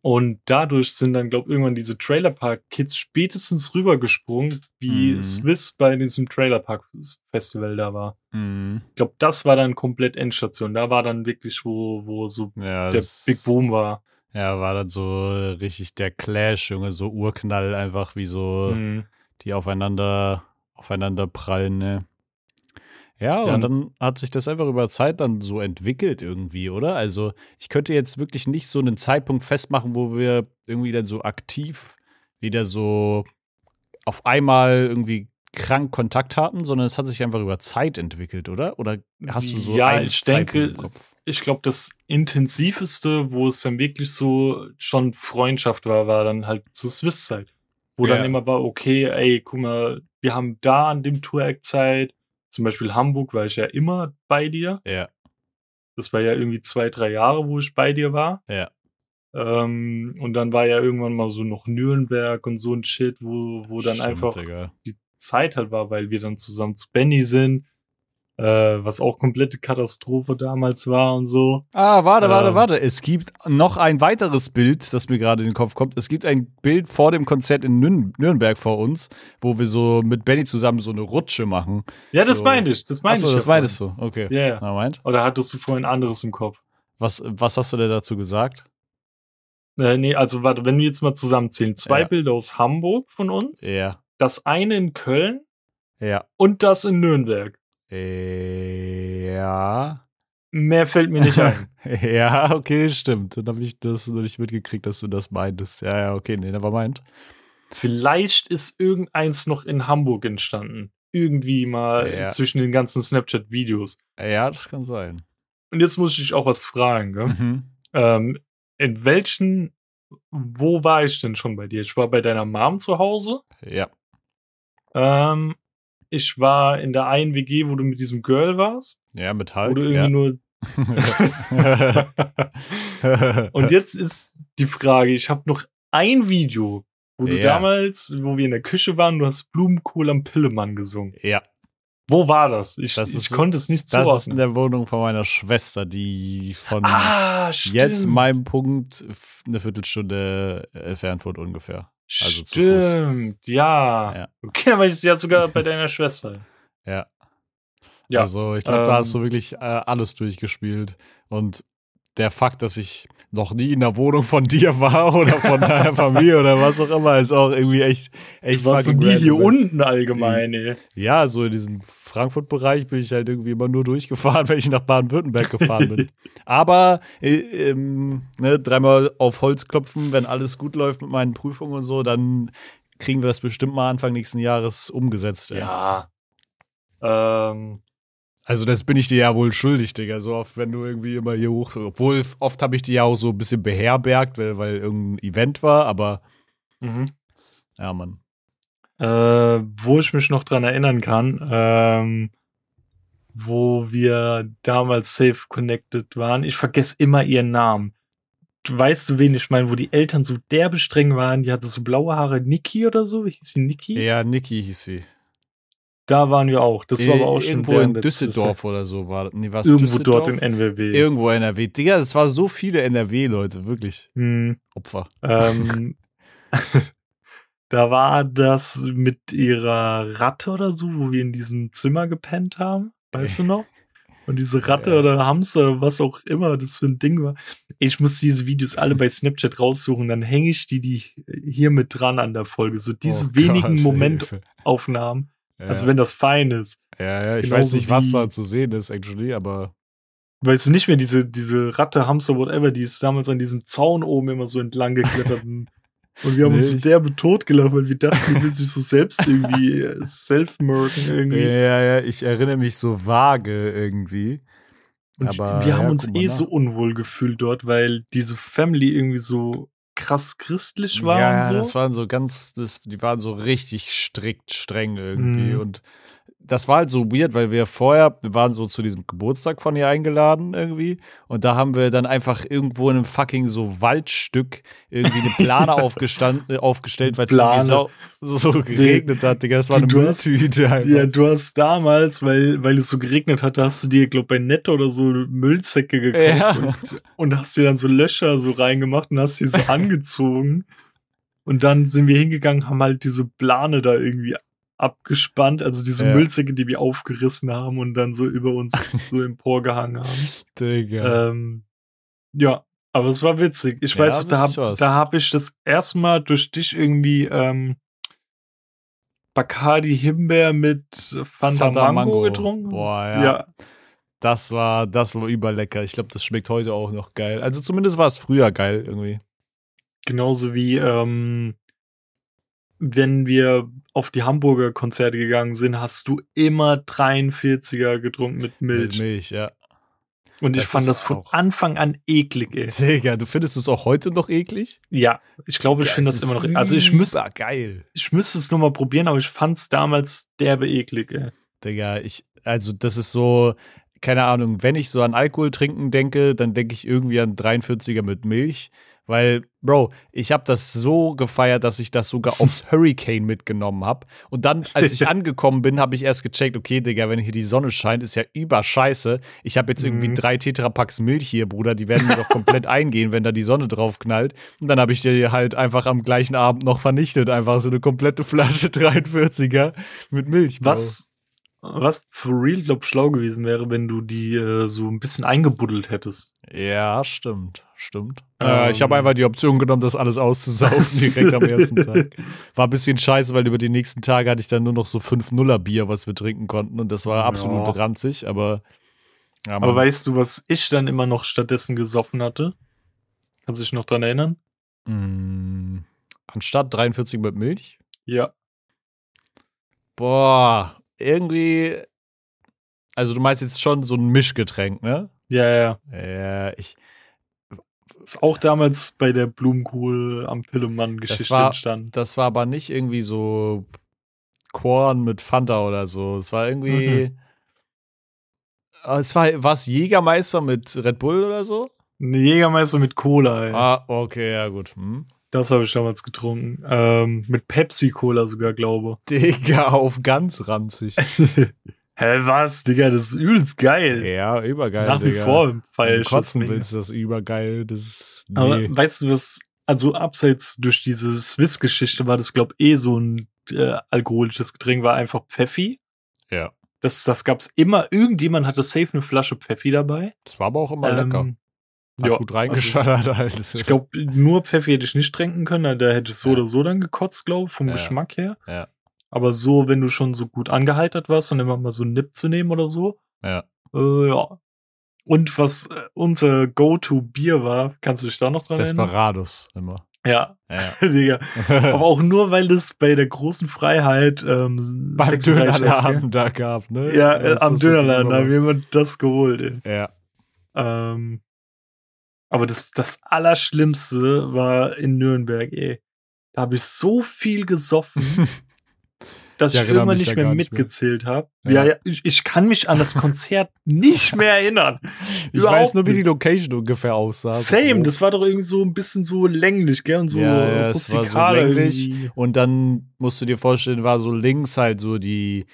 Und dadurch sind dann, glaube ich, irgendwann diese Trailerpark-Kids spätestens rübergesprungen, wie Swiss bei diesem Trailerpark-Festival da war. Ich glaube, das war dann komplett Endstation. Da war dann wirklich, wo so der Big Boom war. Ja, war dann so richtig der Clash, Junge, so Urknall einfach, wie so die aufeinander prallen, ne? Ja, und dann hat sich das einfach über Zeit dann so entwickelt irgendwie, oder? Also ich könnte jetzt wirklich nicht so einen Zeitpunkt festmachen, wo wir irgendwie dann so aktiv wieder so auf einmal irgendwie krank Kontakt hatten, sondern es hat sich einfach über Zeit entwickelt, oder? Oder hast du so einen Zeitpunkt im Kopf? Ich glaube, das Intensivste, wo es dann wirklich so schon Freundschaft war dann halt zur Swiss-Zeit. Wo dann immer war, okay, ey, guck mal, wir haben da an dem Tour-Act Zeit. Zum Beispiel Hamburg war ich ja immer bei dir. Ja. Das war ja irgendwie 2-3 Jahre, wo ich bei dir war. Ja. Und dann war ja irgendwann mal so noch Nürnberg und so ein Shit, wo dann einfach die Zeit halt war, weil wir dann zusammen zu Benny sind, was auch komplette Katastrophe damals war und so. Ah, warte. Es gibt noch ein weiteres Bild, das mir gerade in den Kopf kommt. Es gibt ein Bild vor dem Konzert in Nürnberg vor uns, wo wir so mit Benny zusammen so eine Rutsche machen. Ja, das meinte ich. Achso, das meintest du. Okay. Yeah. Na, oder hattest du vorhin anderes im Kopf? Was hast du denn dazu gesagt? Nee, also warte, wenn wir jetzt mal zusammenzählen. 2 Bilder aus Hamburg von uns. Ja. Das eine in Köln. Ja. Und das in Nürnberg. Ja. Mehr fällt mir nicht ein. Ja, okay, stimmt. Dann habe ich das noch nicht mitgekriegt, dass du das meintest. Ja, okay, nee, never mind. Vielleicht ist irgendeins noch in Hamburg entstanden. Irgendwie mal zwischen den ganzen Snapchat-Videos. Ja, das kann sein. Und jetzt muss ich dich auch was fragen, gell? Wo war ich denn schon bei dir? Ich war bei deiner Mom zu Hause. Ja. Ich war in der einen WG, wo du mit diesem Girl warst. Ja, mit Hulk. Oder irgendwie nur. Und jetzt ist die Frage, ich habe noch ein Video, wo du damals, wo wir in der Küche waren, du hast Blumenkohl am Pillemann gesungen. Ja. Wo war das? Ich konnte es nicht zuordnen. Das ist in der Wohnung von meiner Schwester, die von jetzt meinem Punkt eine Viertelstunde entfernt wurde ungefähr. Also stimmt, ja. Okay, aber ich war sogar bei deiner Schwester. Ja. Also ich glaube, da hast du wirklich alles durchgespielt. Und der Fakt, dass ich noch nie in der Wohnung von dir war oder von deiner Familie oder was auch immer, ist auch irgendwie echt warst du nie hier unten allgemein, ey. Ja, so in diesem Frankfurt-Bereich bin ich halt irgendwie immer nur durchgefahren, wenn ich nach Baden-Württemberg gefahren bin. Aber ne, 3-mal auf Holz klopfen, wenn alles gut läuft mit meinen Prüfungen und so, dann kriegen wir das bestimmt mal Anfang nächsten Jahres umgesetzt. Ey. Ja. Also das bin ich dir ja wohl schuldig, Digga, so oft, wenn du irgendwie immer hier hoch... Obwohl, oft habe ich die ja auch so ein bisschen beherbergt, weil irgendein Event war, aber Ja, Mann. Wo ich mich noch dran erinnern kann, wo wir damals safe connected waren. Ich vergesse immer ihren Namen. Du weißt, wen ich meine, wo die Eltern so derbe streng waren. Die hatte so blaue Haare. Niki oder so? Hieß sie Niki? Ja, Niki hieß sie. Da waren wir auch. Das war aber auch schon irgendwo in Düsseldorf oder so. War irgendwo Düsseldorf? Dort in NRW. Irgendwo NRW. Digga, das waren so viele NRW-Leute. Wirklich. Hm. Opfer. Da war das mit ihrer Ratte oder so, wo wir in diesem Zimmer gepennt haben. Weißt du noch? Und diese Ratte oder Hamster oder was auch immer das für ein Ding war. Ich muss diese Videos alle bei Snapchat raussuchen, dann hänge ich die hier mit dran an der Folge. So diese wenigen Momentaufnahmen, also wenn das fein ist. Ja, ja, ich weiß nicht, was da zu sehen ist, actually, aber... Weißt du nicht mehr, diese Ratte, Hamster, whatever, die ist damals an diesem Zaun oben immer so entlang geklettert und wir haben uns mit derbe totgelacht, weil wir dachten, die will sich so selbst irgendwie self-merken irgendwie. Ja, ja, ich erinnere mich so vage irgendwie. Und aber, wir haben uns so unwohl gefühlt dort, weil diese Family irgendwie so krass christlich war und so. Ja, das waren so die waren so richtig strikt streng irgendwie und das war halt so weird, weil wir waren so zu diesem Geburtstag von ihr eingeladen irgendwie und da haben wir dann einfach irgendwo in einem fucking so Waldstück irgendwie eine Plane aufgestellt, weil es so geregnet hat, Digga. Das war eine Mülltüte einfach. Ja, du hast damals, weil es so geregnet hatte, hast du dir, glaube ich, bei Netto oder so Müllsäcke gekauft und hast dir dann so Löcher so reingemacht und hast die so angezogen und dann sind wir hingegangen, haben halt diese Plane da irgendwie abgespannt, also diese Müllsäcke, die wir aufgerissen haben und dann so über uns so emporgehangen haben. Digga. Ja, aber es war witzig. Ich weiß, da hab ich das erste Mal durch dich irgendwie Bacardi Himbeer mit Fanta Mango getrunken. Boah, ja. Das war überlecker. Ich glaube, das schmeckt heute auch noch geil. Also zumindest war es früher geil irgendwie. Genauso wie wenn wir auf die Hamburger Konzerte gegangen sind, hast du immer 43er getrunken mit Milch. Mit Milch, ja. Und ich fand das von Anfang an eklig, ey. Digga, du findest es auch heute noch eklig? Ja, ich glaube, ich finde das immer noch eklig. Also ich müsste es nur mal probieren, aber ich fand es damals derbe eklig, ey. Digga, also das ist so, keine Ahnung, wenn ich so an Alkohol trinken denke, dann denke ich irgendwie an 43er mit Milch. Weil, Bro, ich habe das so gefeiert, dass ich das sogar aufs Hurricane mitgenommen habe. Und dann, als ich angekommen bin, habe ich erst gecheckt, okay, Digga, wenn hier die Sonne scheint, ist ja überscheiße. Ich habe jetzt irgendwie 3 Tetrapacks Milch hier, Bruder. Die werden mir doch komplett eingehen, wenn da die Sonne drauf knallt. Und dann habe ich dir halt einfach am gleichen Abend noch vernichtet. Einfach so eine komplette Flasche 43er mit Milch, Bro. Was for real, glaub, schlau gewesen wäre, wenn du die so ein bisschen eingebuddelt hättest. Ja, stimmt. Ich habe einfach die Option genommen, das alles auszusaufen direkt am ersten Tag. War ein bisschen scheiße, weil über die nächsten Tage hatte ich dann nur noch so 5-0er-Bier, was wir trinken konnten. Und das war absolut ranzig, aber... Ja, aber weißt du, was ich dann immer noch stattdessen gesoffen hatte? Kannst du dich noch dran erinnern? Anstatt 43 mit Milch? Ja. Boah... Irgendwie, also du meinst jetzt schon so ein Mischgetränk, ne? Ja, ist auch damals bei der Blumenkohl am Pillemann-Geschichte entstanden. Das war aber nicht irgendwie so Korn mit Fanta oder so. Es war irgendwie, war's Jägermeister mit Red Bull oder so? Nee, Jägermeister mit Cola, ey. Ah, okay, ja gut, Das habe ich damals getrunken. Mit Pepsi-Cola sogar, glaube. Digga, auf ganz ranzig. Hä, was? Digga, das ist übelst geil. Ja, übergeil, Digga. Nach wie vor feier ich das. Willst du das übergeil? Aber weißt du was, also abseits durch diese Swiss-Geschichte war das, glaube ich, so ein alkoholisches Getränk, war einfach Pfeffi. Ja. Das gab's immer. Irgendjemand hatte safe eine Flasche Pfeffi dabei. Das war aber auch immer lecker. Hat gut reingeschallert halt. Also ich glaube, nur Pfeffi hätte ich nicht trinken können. Da hätte ich so oder so dann gekotzt, glaube ich, vom Geschmack her. Ja. Aber so, wenn du schon so gut angeheitert warst und immer mal so einen Nip zu nehmen oder so. Ja. Und was unser Go-To-Bier war, kannst du dich da noch dran erinnern? Desperados immer. Ja. Digga. Aber auch nur, weil es bei der großen Freiheit beim Dönerladen da gab, ne? Ja, am Dönerladen. Da haben wir immer das geholt, ey. Ja. Aber das Allerschlimmste war in Nürnberg, ey. Da habe ich so viel gesoffen, dass ich irgendwann nicht mehr mitgezählt habe. Ja, ja, ich kann mich an das Konzert nicht mehr erinnern. Ich weiß nur, wie die Location ungefähr aussah. Same, das war doch irgendwie so ein bisschen so länglich, gell? Und so ja, rustikal. Es war so länglich. Und dann musst du dir vorstellen, war so links halt so die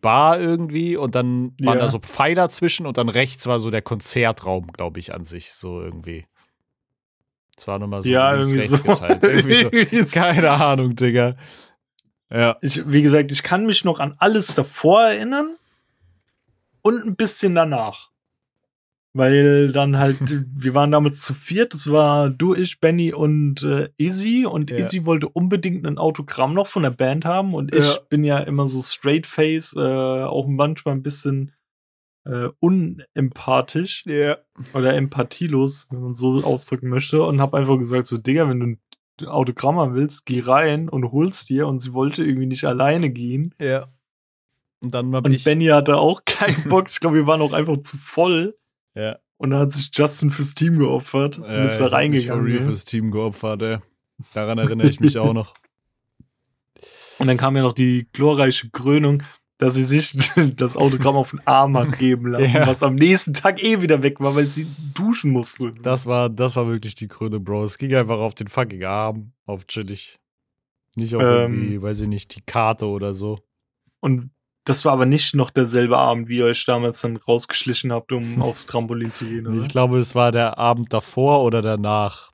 Bar irgendwie und dann waren da so Pfeiler zwischen und dann rechts war so der Konzertraum, glaube ich, an sich so irgendwie. Es war nochmal so links-rechts geteilt. Irgendwie so. Keine Ahnung, Digga. Ja. Wie gesagt, ich kann mich noch an alles davor erinnern und ein bisschen danach. Weil dann halt, wir waren damals zu viert, das war du, ich, Benny und Izzy. Und Izzy wollte unbedingt ein Autogramm noch von der Band haben. Und ich bin ja immer so straight-face, auch manchmal ein bisschen unempathisch oder empathielos, wenn man so ausdrücken möchte. Und habe einfach gesagt, so Digga, wenn du ein Autogramm haben willst, geh rein und holst dir, und sie wollte irgendwie nicht alleine gehen. Ja. Und dann war Benny hatte auch keinen Bock. Ich glaube, wir waren auch einfach zu voll. Ja. Und dann hat sich Justin fürs Team geopfert und ist da reingegangen. Ich habe fürs Team geopfert, ey. Daran erinnere ich mich auch noch. Und dann kam ja noch die glorreiche Krönung, dass sie sich das Autogramm auf den Arm hat geben lassen, was am nächsten Tag wieder weg war, weil sie duschen musste. Das war wirklich die Krönung, Bro. Es ging einfach auf den fucking Arm, auf chillig. Nicht auf irgendwie, weiß ich nicht, die Karte oder so. Und das war aber nicht noch derselbe Abend, wie ihr euch damals dann rausgeschlichen habt, um aufs Trampolin zu gehen, oder? Ich glaube, es war der Abend davor oder danach.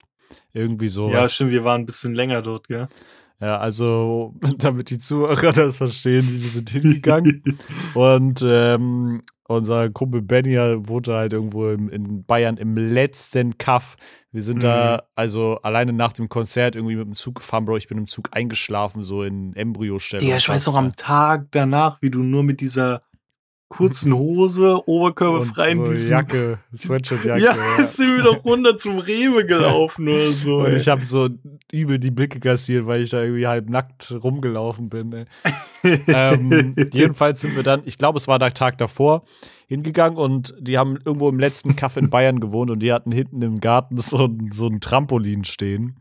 Irgendwie sowas. Ja, stimmt, wir waren ein bisschen länger dort, gell? Ja, also, damit die Zuhörer das verstehen, wir sind hingegangen und unser Kumpel Benny wohnte halt irgendwo in Bayern im letzten Kaff. Wir sind da, also alleine nach dem Konzert irgendwie mit dem Zug gefahren, Bro, ich bin im Zug eingeschlafen, so in Embryostellung. Ja, ich weiß noch am Tag danach, wie du nur mit dieser kurzen Hose, oberkörperfreien so Jacke, Sweatshirtjacke. Ja, ist sie wieder runter zum Rewe gelaufen oder so. Und ich habe so übel die Blicke kassiert, weil ich da irgendwie halb nackt rumgelaufen bin. Ey. Jedenfalls sind wir dann, ich glaube, es war der Tag davor, hingegangen und die haben irgendwo im letzten Kaff in Bayern gewohnt und die hatten hinten im Garten so ein Trampolin stehen.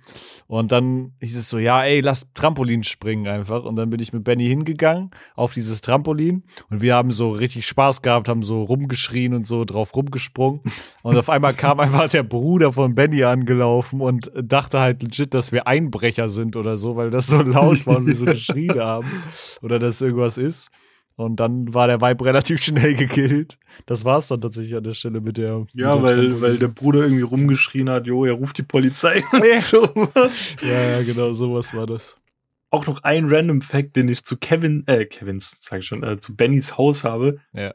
Und dann hieß es so, ja, ey, lass Trampolin springen einfach. Und dann bin ich mit Benny hingegangen auf dieses Trampolin und wir haben so richtig Spaß gehabt, haben so rumgeschrien und so drauf rumgesprungen. Und auf einmal kam einfach der Bruder von Benny angelaufen und dachte halt legit, dass wir Einbrecher sind oder so, weil das so laut war und wir so geschrien haben oder dass irgendwas ist. Und dann war der Vibe relativ schnell gekillt. Das war's dann tatsächlich an der Stelle mit der. Ja, weil der Bruder irgendwie rumgeschrien hat, jo, er ruft die Polizei. Ja, genau, sowas war das. Auch noch ein random Fact, den ich zu zu Bennys Haus habe. Ja.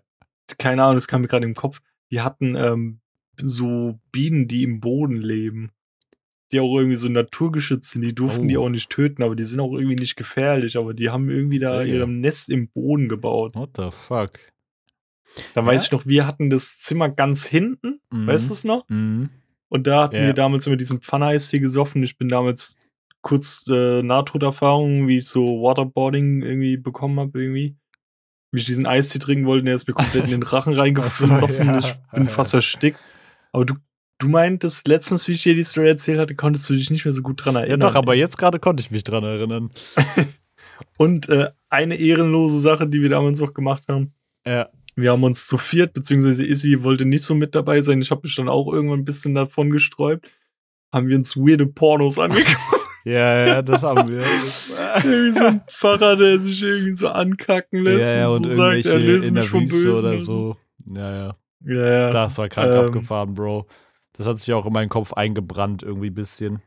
Keine Ahnung, das kam mir gerade im Kopf. Die hatten so Bienen, die im Boden leben. Die auch irgendwie so naturgeschützt sind, die durften die auch nicht töten, aber die sind auch irgendwie nicht gefährlich, aber die haben irgendwie da ihrem Nest im Boden gebaut. What the fuck? Da weiß ich noch, wir hatten das Zimmer ganz hinten, weißt du es noch? Mhm. Und da hatten wir damals immer diesen Pfanneis hier gesoffen. Ich bin damals kurz Nahtoderfahrung, wie ich so Waterboarding irgendwie bekommen habe, irgendwie. Mich diesen Eistee trinken wollten, der ist mir komplett in den Rachen reingeflossen. Ich bin fast erstickt. Aber Du meintest letztens, wie ich dir die Story erzählt hatte, konntest du dich nicht mehr so gut dran erinnern. Ja doch, aber jetzt gerade konnte ich mich dran erinnern. Und eine ehrenlose Sache, die wir damals auch gemacht haben. Ja. Wir haben uns zu viert, beziehungsweise Izzy wollte nicht so mit dabei sein. Ich habe mich dann auch irgendwann ein bisschen davon gesträubt. Haben wir uns weirde Pornos angeguckt. Ja, das haben wir. Irgendwie so ein Pfarrer, der sich irgendwie so ankacken lässt und so sagt, erlöse mich vom Bösen. Oder so. Ja. Das war krank abgefahren, Bro. Das hat sich auch in meinen Kopf eingebrannt, irgendwie ein bisschen.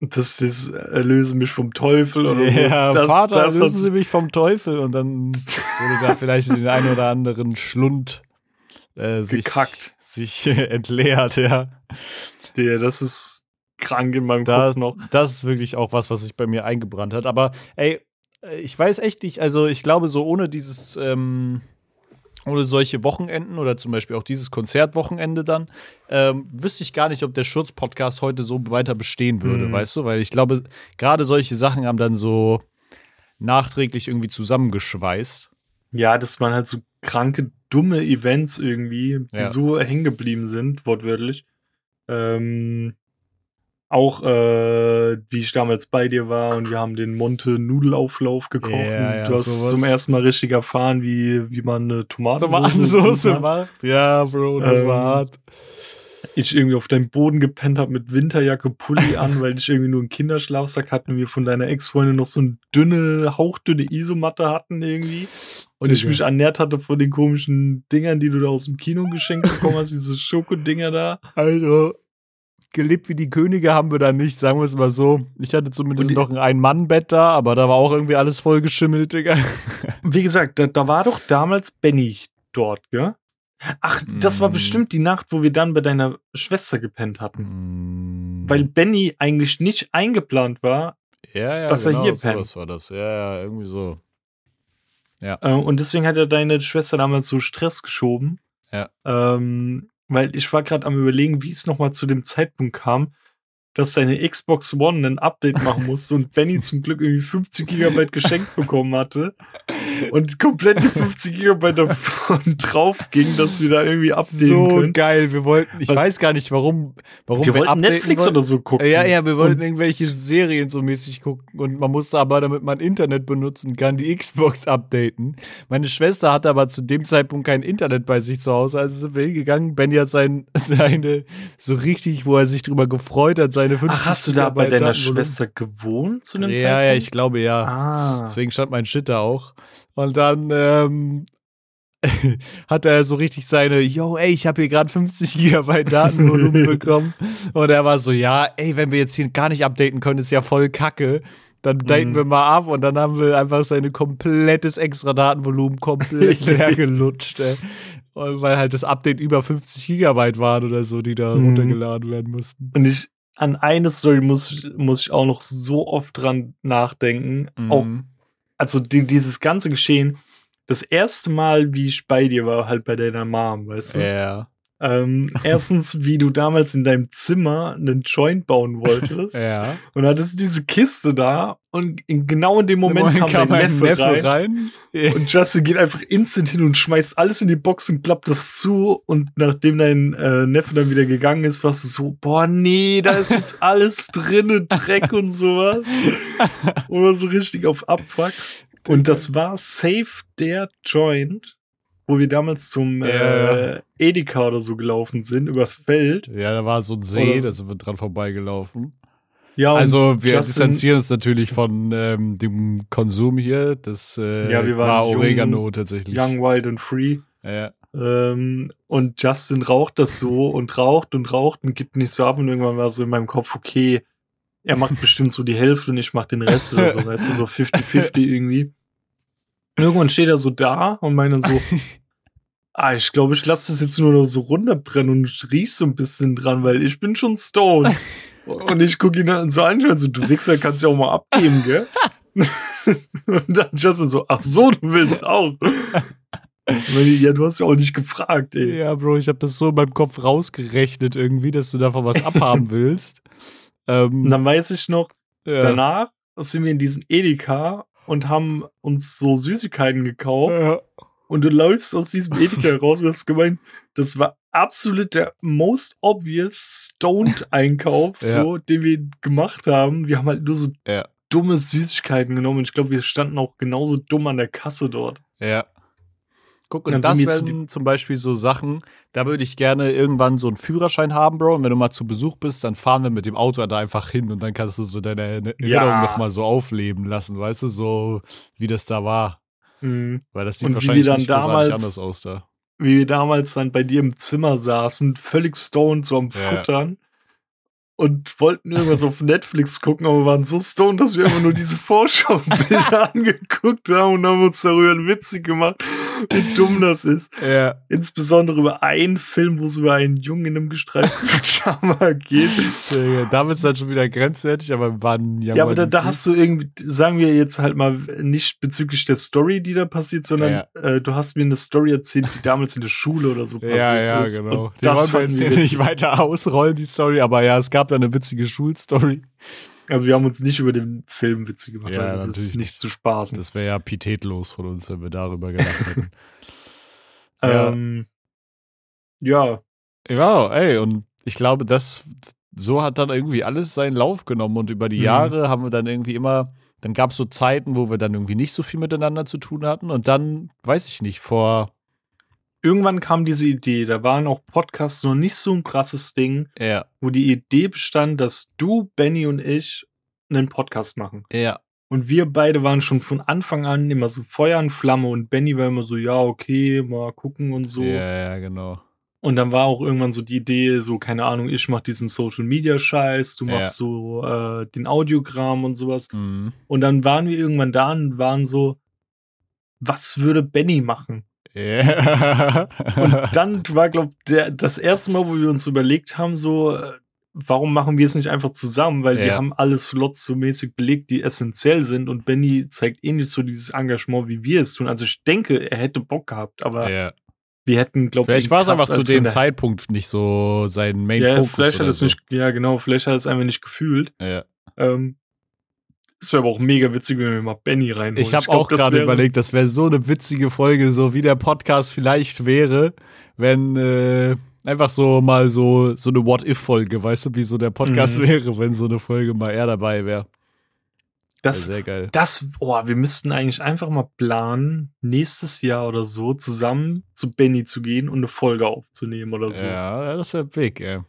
Das ist, erlöse mich vom Teufel oder so. Ja, Vater, erlösen Sie mich vom Teufel. Und dann wurde da vielleicht in den einen oder anderen Schlund gekackt. Sich entleert, ja. Der, das ist krank in meinem Kopf noch. Das ist wirklich auch was sich bei mir eingebrannt hat. Aber ey, ich weiß echt nicht, also ich glaube so ohne dieses, ohne solche Wochenenden oder zum Beispiel auch dieses Konzertwochenende dann, wüsste ich gar nicht, ob der Schurz-Podcast heute so weiter bestehen würde, weißt du? Weil ich glaube, gerade solche Sachen haben dann so nachträglich irgendwie zusammengeschweißt. Ja, das waren halt so kranke, dumme Events irgendwie, die so hängen geblieben sind, wortwörtlich. Auch wie ich damals bei dir war und wir haben den Monte-Nudelauflauf gekocht. Yeah, du hast zum ersten Mal richtig erfahren, wie man eine Tomatensoße macht. Ja, Bro, das war hart. Ich irgendwie auf deinem Boden gepennt habe mit Winterjacke, Pulli an, weil ich irgendwie nur einen Kinderschlafsack hatte und wir von deiner Ex-Freundin noch so eine hauchdünne Isomatte hatten irgendwie. Und ich mich ernährt hatte von den komischen Dingern, die du da aus dem Kino geschenkt bekommen hast, diese Schokodinger da. Alter. Gelebt wie die Könige haben wir da nicht, sagen wir es mal so. Ich hatte zumindest noch ein Ein-Mann-Bett da, aber da war auch irgendwie alles voll geschimmelt, Digga. Wie gesagt, da war doch damals Benny dort, gell? Ach, das war bestimmt die Nacht, wo wir dann bei deiner Schwester gepennt hatten. Weil Benny eigentlich nicht eingeplant war, dass er hier pennt. Sowas war das. Ja, ja, irgendwie so. Ja. Und deswegen hat er deine Schwester damals so Stress geschoben. Ja. Weil ich war gerade am Überlegen, wie es nochmal zu dem Zeitpunkt kam, dass seine Xbox One ein Update machen musste und Benny zum Glück irgendwie 50 GB geschenkt bekommen hatte und komplett die 50 GB davon drauf ging, dass wir da irgendwie updaten können. So geil, wir wollten, ich weiß gar nicht, warum wir wollten Netflix oder so gucken. Ja, wir wollten irgendwelche Serien so mäßig gucken und man musste aber, damit man Internet benutzen kann, die Xbox updaten. Meine Schwester hatte aber zu dem Zeitpunkt kein Internet bei sich zu Hause, also sind wir hingegangen. Benny hat seine, so richtig, wo er sich drüber gefreut hat, Ach, hast du da bei deiner Schwester gewohnt zu einem Zeitpunkt? Ja, ich glaube ja. Ah. Deswegen stand mein Shit da auch. Und dann hat er so richtig seine, ich habe hier gerade 50 GB Datenvolumen bekommen. Und er war so, wenn wir jetzt hier gar nicht updaten können, ist ja voll kacke. Dann daten wir mal ab und dann haben wir einfach sein komplettes extra Datenvolumen komplett leer gelutscht, ey. Und weil halt das Update über 50 GB waren oder so, die da runtergeladen werden mussten. Und an eine Story muss ich auch noch so oft dran nachdenken. Auch, also dieses ganze Geschehen, das erste Mal, wie ich bei dir war, halt bei deiner Mom, weißt du? Ja. Yeah. Erstens, wie du damals in deinem Zimmer einen Joint bauen wolltest. Ja. Und hattest diese Kiste da und genau in dem Moment kam dein Neffe rein. Und Justin geht einfach instant hin und schmeißt alles in die Box und klappt das zu. Und nachdem dein Neffe dann wieder gegangen ist, warst du so, boah, nee, da ist jetzt alles drinne, Dreck und sowas. Oder so richtig auf Abfuck. Und das war safe der Joint, wo wir damals zum Edeka oder so gelaufen sind, übers Feld. Ja, da war so ein See, da sind wir dran vorbeigelaufen. Ja, also wir distanzieren uns natürlich von dem Konsum hier. Das wir war Oregano tatsächlich. Young, wild and free. Ja. Und Justin raucht das so und raucht und gibt nicht so ab. Und irgendwann war so in meinem Kopf, okay, er macht bestimmt so die Hälfte und ich mach den Rest oder so. Weißt du, so 50-50 irgendwie. Und irgendwann steht er so da und meint dann so, ich glaube, ich lasse das jetzt nur noch so runterbrennen und riech so ein bisschen dran, weil ich bin schon stoned. Und ich gucke ihn dann so an, so, du Wichser, kannst ja auch mal abgeben, gell? Und dann Justin so, ach so, du willst auch. Ja, du hast ja auch nicht gefragt, ey. Ja, Bro, ich habe das so in meinem Kopf rausgerechnet irgendwie, dass du davon was abhaben willst. Und dann weiß ich noch, danach sind wir in diesen Edeka und haben uns so Süßigkeiten gekauft. Ja. Und du läufst aus diesem Edeka raus und hast gemeint, das war absolut der most obvious Stoned-Einkauf, den wir gemacht haben. Wir haben halt nur so dumme Süßigkeiten genommen. Und ich glaube, wir standen auch genauso dumm an der Kasse dort. Ja. Guck, und das wären zum Beispiel so Sachen, da würde ich gerne irgendwann so einen Führerschein haben, Bro. Und wenn du mal zu Besuch bist, dann fahren wir mit dem Auto da einfach hin und dann kannst du so deine Erinnerung nochmal so aufleben lassen, weißt du, so wie das da war. Mhm. Weil das sieht und wahrscheinlich nicht großartig anders aus da. Wie wir damals dann bei dir im Zimmer saßen, völlig stoned, so am Futtern. Und wollten irgendwas auf Netflix gucken, aber wir waren so stoned, dass wir immer nur diese Vorschaubilder angeguckt haben und haben uns darüber witzig gemacht, wie dumm das ist. Ja. Insbesondere über einen Film, wo es über einen Jungen in einem gestreiften Pyjama geht. Ja, damit ist dann schon wieder grenzwertig, aber wann? Ja, aber da hast du irgendwie, sagen wir jetzt halt mal, nicht bezüglich der Story, die da passiert, sondern du hast mir eine Story erzählt, die damals in der Schule oder so passiert ist. Ja, genau. Die wollen wir jetzt hier nicht weiter ausrollen, die Story, aber ja, es gab eine witzige Schulstory. Also wir haben uns nicht über den Film witzig gemacht, weil das ist nicht zu spaßen. Das wäre ja pietätlos von uns, wenn wir darüber gelacht hätten. Ja. Genau, ey, und ich glaube, das so hat dann irgendwie alles seinen Lauf genommen und über die Jahre haben wir dann irgendwie immer, dann gab es so Zeiten, wo wir dann irgendwie nicht so viel miteinander zu tun hatten und dann, weiß ich nicht, irgendwann kam diese Idee, da waren auch Podcasts noch nicht so ein krasses Ding, ja, wo die Idee bestand, dass du, Benny und ich einen Podcast machen. Ja. Und wir beide waren schon von Anfang an immer so Feuer und Flamme und Benny war immer so, ja, okay, mal gucken und so. Ja, ja, genau. Und dann war auch irgendwann so die Idee, so, keine Ahnung, ich mach diesen Social-Media-Scheiß, du machst so den Audiogramm und sowas. Mhm. Und dann waren wir irgendwann da und waren so, was würde Benny machen? Yeah. Und dann war, glaube ich, das erste Mal, wo wir uns überlegt haben, so, warum machen wir es nicht einfach zusammen? Weil wir haben alle Slots so mäßig belegt, die essentiell sind. Und Benny zeigt ähnlich so dieses Engagement, wie wir es tun. Also ich denke, er hätte Bock gehabt, aber... Yeah. Wir hätten, glaube ich, vielleicht war es einfach zu dem Zeitpunkt nicht so sein Main-Fokus. Vielleicht hat es nicht, ja, genau, vielleicht hat es einfach nicht gefühlt. Ja. Das wäre aber auch mega witzig, wenn wir mal Benny reinholen. Ich habe auch gerade überlegt, das wäre so eine witzige Folge, so wie der Podcast vielleicht wäre, wenn einfach so mal so eine What-If-Folge, weißt du, wie so der Podcast wäre, wenn so eine Folge mal eher dabei wäre. Das, sehr geil. Wir müssten eigentlich einfach mal planen, nächstes Jahr oder so zusammen zu Benny zu gehen und eine Folge aufzunehmen oder so. Ja, das wäre big, ey.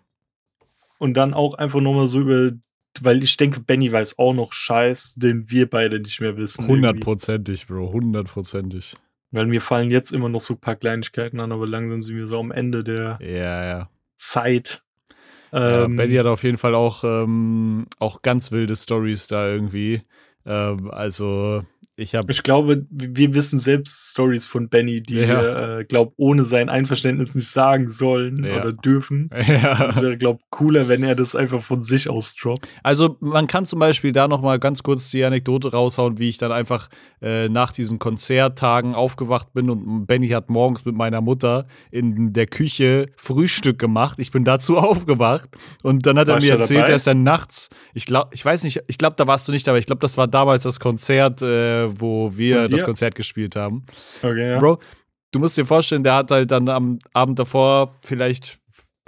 Und dann auch einfach nochmal so weil ich denke, Benny weiß auch noch Scheiß, den wir beide nicht mehr wissen. 100%ig, Bro, 100%ig. Weil mir fallen jetzt immer noch so ein paar Kleinigkeiten an, aber langsam sind wir so am Ende der Zeit. Benny hat auf jeden Fall auch ganz wilde Storys da irgendwie. Also ich glaube, wir wissen selbst Storys von Benny, die wir, glaube, ohne sein Einverständnis nicht sagen sollen oder dürfen. Ja. Das wäre, glaube ich, cooler, wenn er das einfach von sich aus droppt. Also man kann zum Beispiel da noch mal ganz kurz die Anekdote raushauen, wie ich dann einfach nach diesen Konzerttagen aufgewacht bin und Benny hat morgens mit meiner Mutter in der Küche Frühstück gemacht. Ich bin dazu aufgewacht und dann hat er mir erzählt, dass er nachts, ich glaube, da warst du nicht dabei, ich glaube, das war damals das Konzert, wo wir das Konzert gespielt haben. Okay, ja. Bro, du musst dir vorstellen, der hat halt dann am Abend davor vielleicht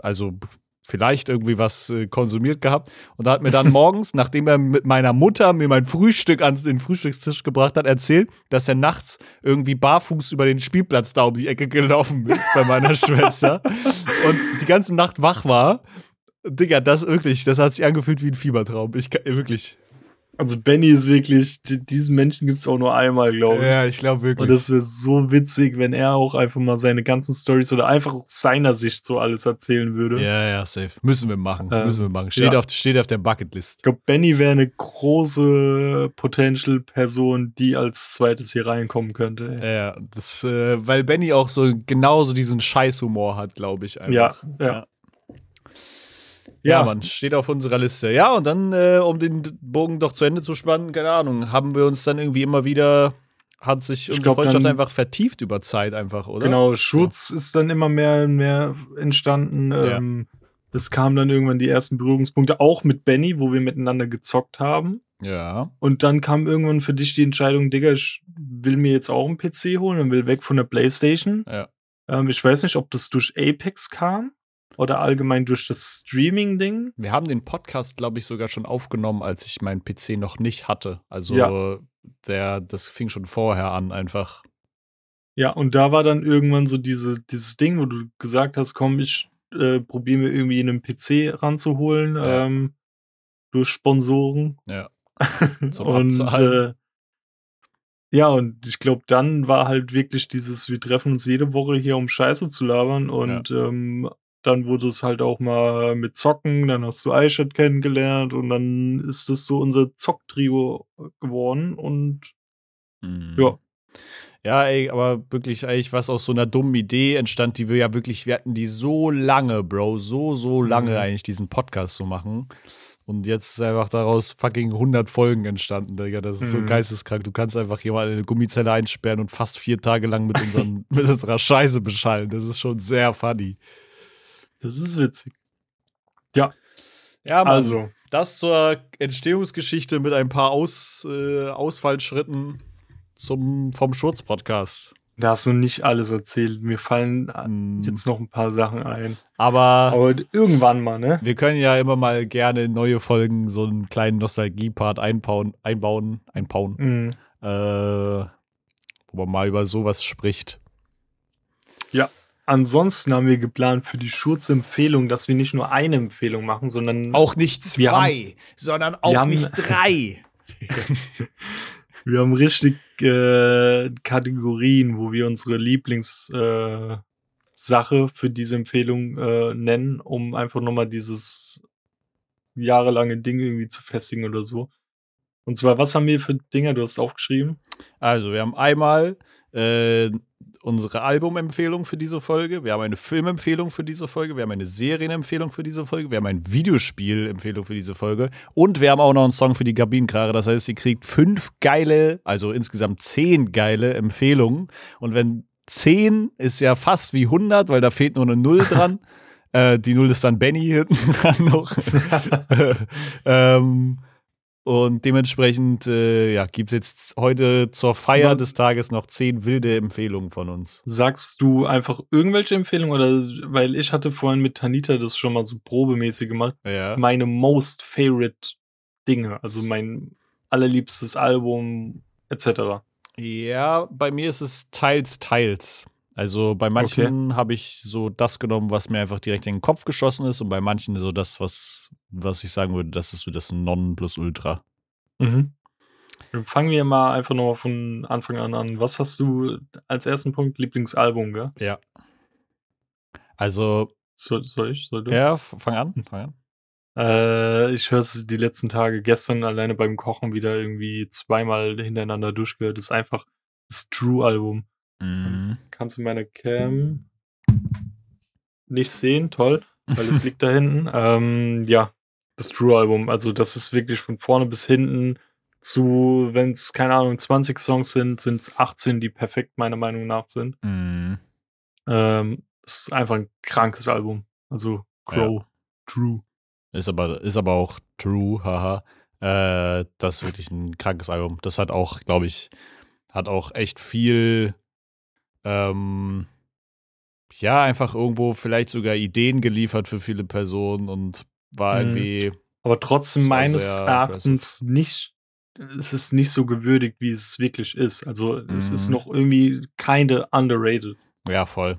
irgendwie was konsumiert gehabt und da hat mir dann morgens, nachdem er mit meiner Mutter mir mein Frühstück an den Frühstückstisch gebracht hat, erzählt, dass er nachts irgendwie barfuß über den Spielplatz da um die Ecke gelaufen ist bei meiner Schwester und die ganze Nacht wach war. Digga, das hat sich angefühlt wie ein Fiebertraum. Wirklich. Also Benny ist wirklich, diesen Menschen gibt es auch nur einmal, glaube ich. Ja, ich glaube wirklich. Und das wäre so witzig, wenn er auch einfach mal seine ganzen Storys oder einfach aus seiner Sicht so alles erzählen würde. Ja, ja, safe. Müssen wir machen. Steht auf der Bucketlist. Ich glaube, Benny wäre eine große Potential-Person, die als zweites hier reinkommen könnte. Ja, das, weil Benny auch so genauso diesen Scheißhumor hat, glaube ich. Einfach. Ja. Ja, Mann, steht auf unserer Liste. Ja, und dann, um den Bogen doch zu Ende zu spannen, keine Ahnung, haben wir uns dann irgendwie immer wieder, hat sich unsere Freundschaft einfach vertieft über Zeit einfach, oder? Genau, Schurz ist dann immer mehr entstanden. Ja. Es kamen dann irgendwann die ersten Berührungspunkte, auch mit Benny, wo wir miteinander gezockt haben. Ja. Und dann kam irgendwann für dich die Entscheidung, Digga, ich will mir jetzt auch einen PC holen und will weg von der Playstation. Ja. Ich weiß nicht, ob das durch Apex kam. Oder allgemein durch das Streaming-Ding? Wir haben den Podcast, glaube ich, sogar schon aufgenommen, als ich meinen PC noch nicht hatte. Also das fing schon vorher an einfach. Ja, und da war dann irgendwann so dieses Ding, wo du gesagt hast, komm, ich probiere mir irgendwie einen PC ranzuholen. Ja. Durch Sponsoren. Ja. Zum Abzahlen. Und ich glaube, dann war halt wirklich dieses, wir treffen uns jede Woche hier, um Scheiße zu labern und dann wurde es halt auch mal mit Zocken, dann hast du iShot kennengelernt und dann ist das so unser Zocktrio geworden und ja. Ja, ey, aber wirklich eigentlich was aus so einer dummen Idee entstand, die wir ja wirklich, wir hatten die so lange, Bro, so lange eigentlich diesen Podcast zu machen und jetzt ist einfach daraus fucking 100 Folgen entstanden, Digga, das ist so geisteskrank, du kannst einfach jemanden in eine Gummizelle einsperren und fast 4 Tage lang mit unserer Scheiße beschallen, das ist schon sehr funny. Das ist witzig. Ja. Ja, Mann, also. Das zur Entstehungsgeschichte mit ein paar Ausfallschritten vom Schurz-Podcast. Da hast du nicht alles erzählt. Mir fallen jetzt noch ein paar Sachen ein. Aber irgendwann mal, ne? Wir können ja immer mal gerne neue Folgen so einen kleinen Nostalgie-Part einbauen. Wo man mal über sowas spricht. Ja. Ansonsten haben wir geplant für die Schurz-Empfehlung, dass wir nicht nur eine Empfehlung machen, sondern auch nicht zwei, sondern auch nicht drei. Wir haben richtig Kategorien, wo wir unsere Lieblingssache für diese Empfehlung nennen, um einfach nochmal dieses jahrelange Ding irgendwie zu festigen oder so. Und zwar, was haben wir für Dinger? Du hast es aufgeschrieben. Also, wir haben einmal unsere Albumempfehlung für diese Folge, wir haben eine Filmempfehlung für diese Folge, wir haben eine Serienempfehlung für diese Folge, wir haben eine Videospielempfehlung für diese Folge und wir haben auch noch einen Song für die Kabinenkrare. Das heißt, ihr kriegt 5 geile, also insgesamt 10 geile Empfehlungen. Und wenn 10 ist ja fast wie 100, weil da fehlt nur eine 0 dran. Die 0 ist dann Benny hinten dran noch. Und dementsprechend gibt es jetzt heute zur Feier des Tages noch 10 wilde Empfehlungen von uns. Sagst du einfach irgendwelche Empfehlungen? Oder, weil ich hatte vorhin mit Tanita das schon mal so probemäßig gemacht. Ja. Meine most favorite Dinge, also mein allerliebstes Album etc. Ja, bei mir ist es teils. Also bei manchen habe ich so das genommen, was mir einfach direkt in den Kopf geschossen ist, und bei manchen so das, was ich sagen würde, das ist so das Nonplusultra. Mhm. Dann fangen wir mal einfach nochmal von Anfang an. Was hast du als ersten Punkt? Lieblingsalbum, gell? Ja. Also. Soll du? Ja, fang an. Ich höre es die letzten Tage, gestern alleine beim Kochen wieder irgendwie zweimal hintereinander durchgehört. Das ist einfach das True-Album. Mhm. Kannst du meine Cam nicht sehen, toll, weil es liegt da hinten. Das True-Album, also das ist wirklich von vorne bis hinten zu, wenn es, keine Ahnung, 20 Songs sind, sind es 18, die perfekt meiner Meinung nach sind. Mhm. Es ist einfach ein krankes Album, also True. Ist aber auch True, haha. Das ist wirklich ein krankes Album. Das hat auch, glaube ich, echt viel einfach irgendwo vielleicht sogar Ideen geliefert für viele Personen und war irgendwie. Aber trotzdem meines Erachtens nicht, es ist nicht so gewürdigt, wie es wirklich ist. Also es ist noch irgendwie kinda underrated. Ja, voll.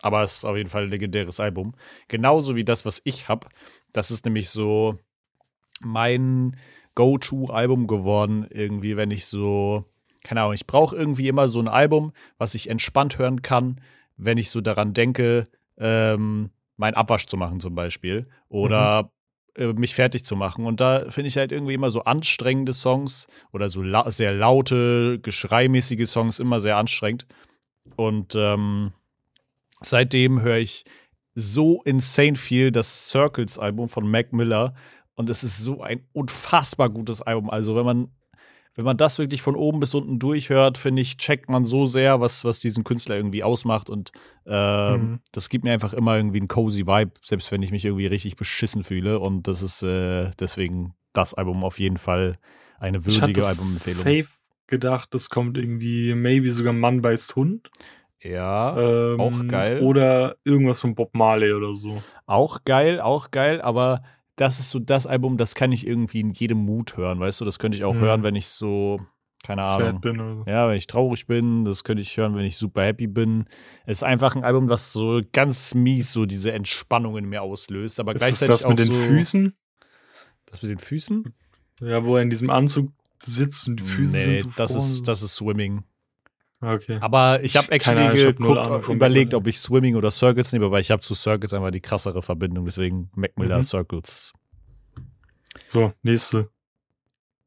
Aber es ist auf jeden Fall ein legendäres Album. Genauso wie das, was ich hab. Das ist nämlich so mein Go-To-Album geworden, irgendwie, wenn ich so. Keine Ahnung, ich brauche irgendwie immer so ein Album, was ich entspannt hören kann, wenn ich so daran denke, meinen Abwasch zu machen zum Beispiel oder mich fertig zu machen. Und da finde ich halt irgendwie immer so anstrengende Songs oder so sehr laute, geschreimäßige Songs immer sehr anstrengend. Und seitdem höre ich so insane viel das Circles-Album von Mac Miller. Und es ist so ein unfassbar gutes Album. Also wenn man das wirklich von oben bis unten durchhört, finde ich, checkt man so sehr, was diesen Künstler irgendwie ausmacht. Und das gibt mir einfach immer irgendwie einen cozy Vibe, selbst wenn ich mich irgendwie richtig beschissen fühle. Und das ist deswegen das Album auf jeden Fall eine würdige Albumempfehlung. Ich hatte safe gedacht, das kommt irgendwie maybe sogar Mann beißt Hund. Ja, auch geil. Oder irgendwas von Bob Marley oder so. Auch geil, aber das ist so das Album, das kann ich irgendwie in jedem Mut hören, weißt du? Das könnte ich auch hören, wenn ich so, keine Ahnung, sad bin oder so. Ja, wenn ich traurig bin, das könnte ich hören, wenn ich super happy bin. Es ist einfach ein Album, das so ganz mies so diese Entspannung in mir auslöst, aber ist gleichzeitig das auch so. Das mit den Füßen? Ja, wo er in diesem Anzug sitzt und die Füße sind so das ist Swimming. Okay. Aber ich habe überlegt, ob ich Swimming oder Circles nehme, aber ich habe zu Circles einfach die krassere Verbindung, deswegen Mac Miller Circles. So, nächste.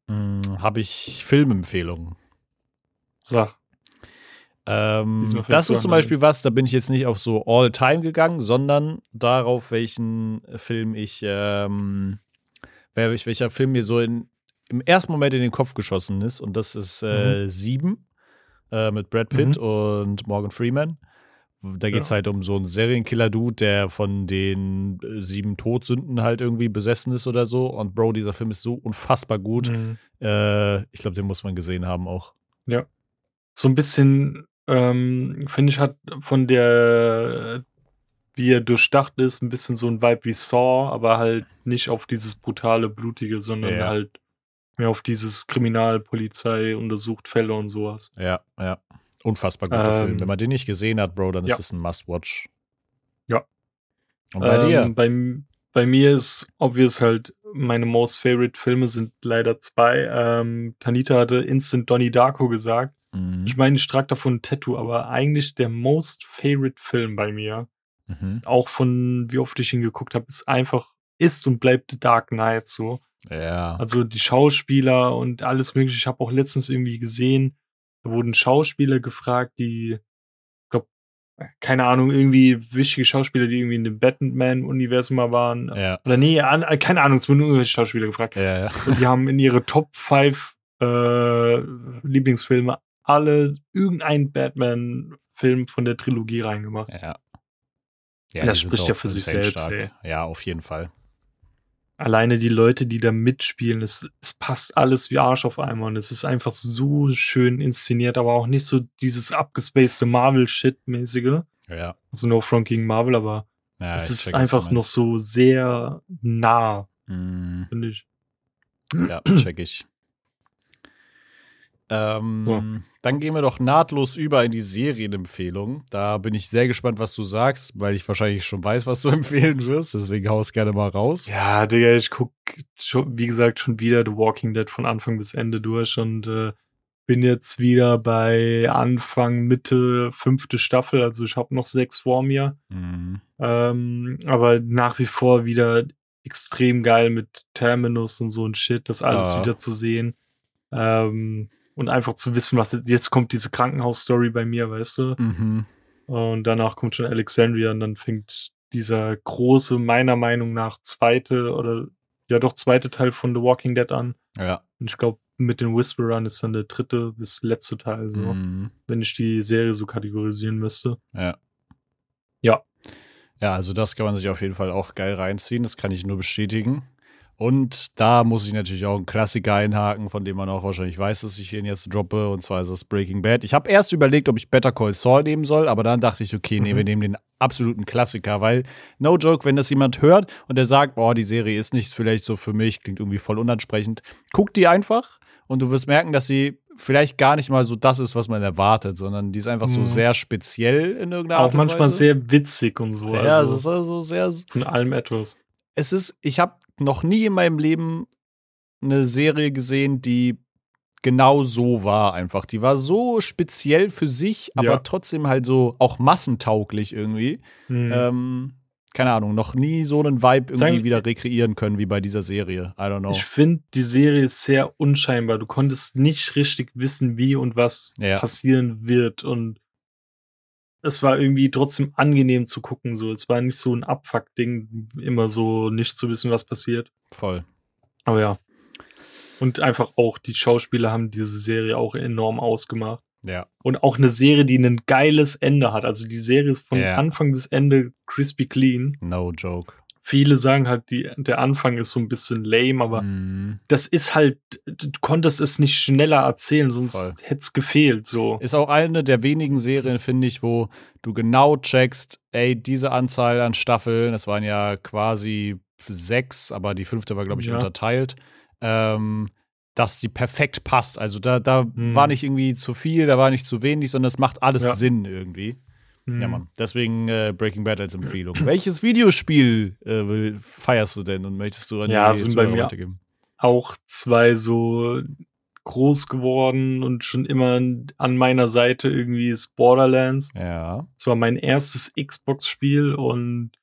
Habe ich Filmempfehlungen. Sag. Das ist zum Beispiel was, da bin ich jetzt nicht auf so All-Time gegangen, sondern darauf, welcher Film mir so im ersten Moment in den Kopf geschossen ist, und das ist 7. Mit Brad Pitt und Morgan Freeman. Da geht es halt um so einen Serienkiller-Dude, der von den 7 Todsünden halt irgendwie besessen ist oder so. Und Bro, dieser Film ist so unfassbar gut. Ich glaube, den muss man gesehen haben auch. Ja. So ein bisschen finde ich, hat von der, wie er durchdacht ist, ein bisschen so ein Vibe wie Saw, aber halt nicht auf dieses brutale, blutige, sondern halt mehr auf dieses Kriminalpolizei untersucht Fälle und sowas. Ja, ja. Unfassbar guter Film. Wenn man den nicht gesehen hat, Bro, dann ist es ein Must-Watch. Ja. Und bei dir? Bei mir ist obvious halt, meine most favorite Filme sind leider zwei. Tanita hatte Instant Donnie Darko gesagt. Mhm. Ich meine, ich trage davon ein Tattoo, aber eigentlich der most favorite Film bei mir, auch von wie oft ich ihn geguckt habe, ist einfach, ist und bleibt The Dark Knight so. Ja. Also die Schauspieler und alles mögliche. Ich habe auch letztens irgendwie gesehen, da wurden Schauspieler gefragt, die, ich glaube, keine Ahnung, irgendwie wichtige Schauspieler, die irgendwie in dem Batman-Universum mal waren. Ja. Oder nee, keine Ahnung, es wurden nur irgendwelche Schauspieler gefragt. Ja, ja. Und die haben in ihre Top 5 Lieblingsfilme alle irgendeinen Batman-Film von der Trilogie reingemacht. Ja. Ja, das spricht ja für sich selbst, ey. Ja, auf jeden Fall. Alleine die Leute, die da mitspielen, es passt alles wie Arsch auf einmal und es ist einfach so schön inszeniert, aber auch nicht so dieses abgespacede Marvel-Shit-mäßige. Ja. Also no front gegen Marvel, aber ja, es ist einfach noch so sehr nah, finde ich. Ja, check ich. Dann gehen wir doch nahtlos über in die Serienempfehlung. Da bin ich sehr gespannt, was du sagst, weil ich wahrscheinlich schon weiß, was du empfehlen wirst. Deswegen hau es gerne mal raus. Ja, Digga, ich guck, wie gesagt, schon wieder The Walking Dead von Anfang bis Ende durch und bin jetzt wieder bei Anfang, Mitte, 5. Staffel. Also ich habe noch 6 vor mir. Mhm. Aber nach wie vor wieder extrem geil mit Terminus und so ein Shit, das alles wieder zu sehen. Und einfach zu wissen, was jetzt kommt, diese Krankenhausstory bei mir, weißt du? Mhm. Und danach kommt schon Alexandria und dann fängt dieser große, meiner Meinung nach, zweite Teil von The Walking Dead an. Ja. Und ich glaube, mit den Whisperern ist dann der 3. bis letzte Teil, so, wenn ich die Serie so kategorisieren müsste. Ja. Ja. Ja, also das kann man sich auf jeden Fall auch geil reinziehen, das kann ich nur bestätigen. Und da muss ich natürlich auch einen Klassiker einhaken, von dem man auch wahrscheinlich weiß, dass ich den jetzt droppe. Und zwar ist das Breaking Bad. Ich habe erst überlegt, ob ich Better Call Saul nehmen soll. Aber dann dachte ich, okay, nee, wir nehmen den absoluten Klassiker. Weil, no joke, wenn das jemand hört und der sagt, boah, die Serie ist nichts vielleicht so für mich, klingt irgendwie voll unansprechend. Guck die einfach und du wirst merken, dass sie vielleicht gar nicht mal so das ist, was man erwartet, sondern die ist einfach so sehr speziell in irgendeiner Art und Weise. Auch manchmal sehr witzig und so. Ja, also, es ist also sehr... Von allem etwas. Es ist, ich habe noch nie in meinem Leben eine Serie gesehen, die genau so war einfach. Die war so speziell für sich, aber trotzdem halt so auch massentauglich irgendwie. Mhm. Keine Ahnung, noch nie so einen Vibe irgendwie wieder rekreieren können wie bei dieser Serie. I don't know. Ich finde, die Serie ist sehr unscheinbar. Du konntest nicht richtig wissen, wie und was passieren wird. Und es war irgendwie trotzdem angenehm zu gucken. So. Es war nicht so ein Abfuck-Ding, immer so nicht zu wissen, was passiert. Voll. Aber ja. Und einfach auch, die Schauspieler haben diese Serie auch enorm ausgemacht. Ja. Und auch eine Serie, die ein geiles Ende hat. Also die Serie ist von Anfang bis Ende crispy clean. No joke. Viele sagen halt, der Anfang ist so ein bisschen lame, aber das ist halt, du konntest es nicht schneller erzählen, sonst hätte es gefehlt. So. Ist auch eine der wenigen Serien, finde ich, wo du genau checkst, ey, diese Anzahl an Staffeln, das waren ja quasi 6, aber die 5. war, glaube ich, unterteilt, dass die perfekt passt. Also da war nicht irgendwie zu viel, da war nicht zu wenig, sondern es macht alles Sinn irgendwie. Ja, Mann. Deswegen Breaking Bad als Empfehlung. Welches Videospiel feierst du denn und möchtest du an die Zuhörer weitergeben? Auch 2 so groß geworden und schon immer an meiner Seite irgendwie ist Borderlands. Ja. Das war mein erstes Xbox-Spiel und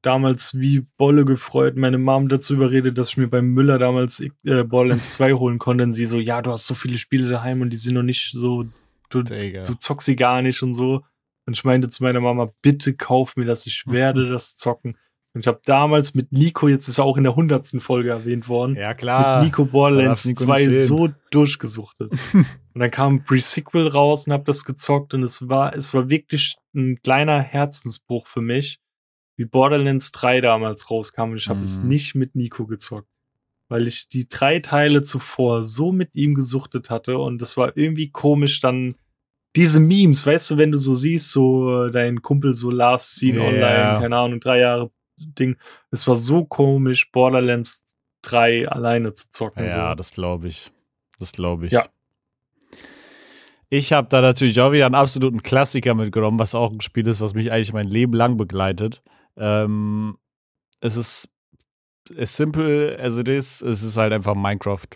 damals wie Bolle gefreut, meine Mom dazu überredet, dass ich mir beim Müller damals Borderlands 2 holen konnte. Und sie so, ja, du hast so viele Spiele daheim und die sind noch nicht so, du zockst sie gar nicht und so. Und ich meinte zu meiner Mama, bitte kauf mir das, ich werde das zocken. Und ich habe damals mit Nico, jetzt ist er auch in der 100. Folge erwähnt worden, ja klar, mit Nico Borderlands 2 so durchgesuchtet. Und dann kam ein Pre-Sequel raus und habe das gezockt und es war wirklich ein kleiner Herzensbruch für mich, wie Borderlands 3 damals rauskam und ich habe es nicht mit Nico gezockt, weil ich die 3 Teile zuvor so mit ihm gesuchtet hatte und das war irgendwie komisch dann diese Memes, weißt du, wenn du so siehst, so dein Kumpel so Last Seen online, keine Ahnung, 3 Jahre Ding. Es war so komisch, Borderlands 3 alleine zu zocken. Ja, so. Das glaube ich. Ja. Ich habe da natürlich auch wieder einen absoluten Klassiker mitgenommen, was auch ein Spiel ist, was mich eigentlich mein Leben lang begleitet. Es ist simple as it is. Es ist halt einfach Minecraft.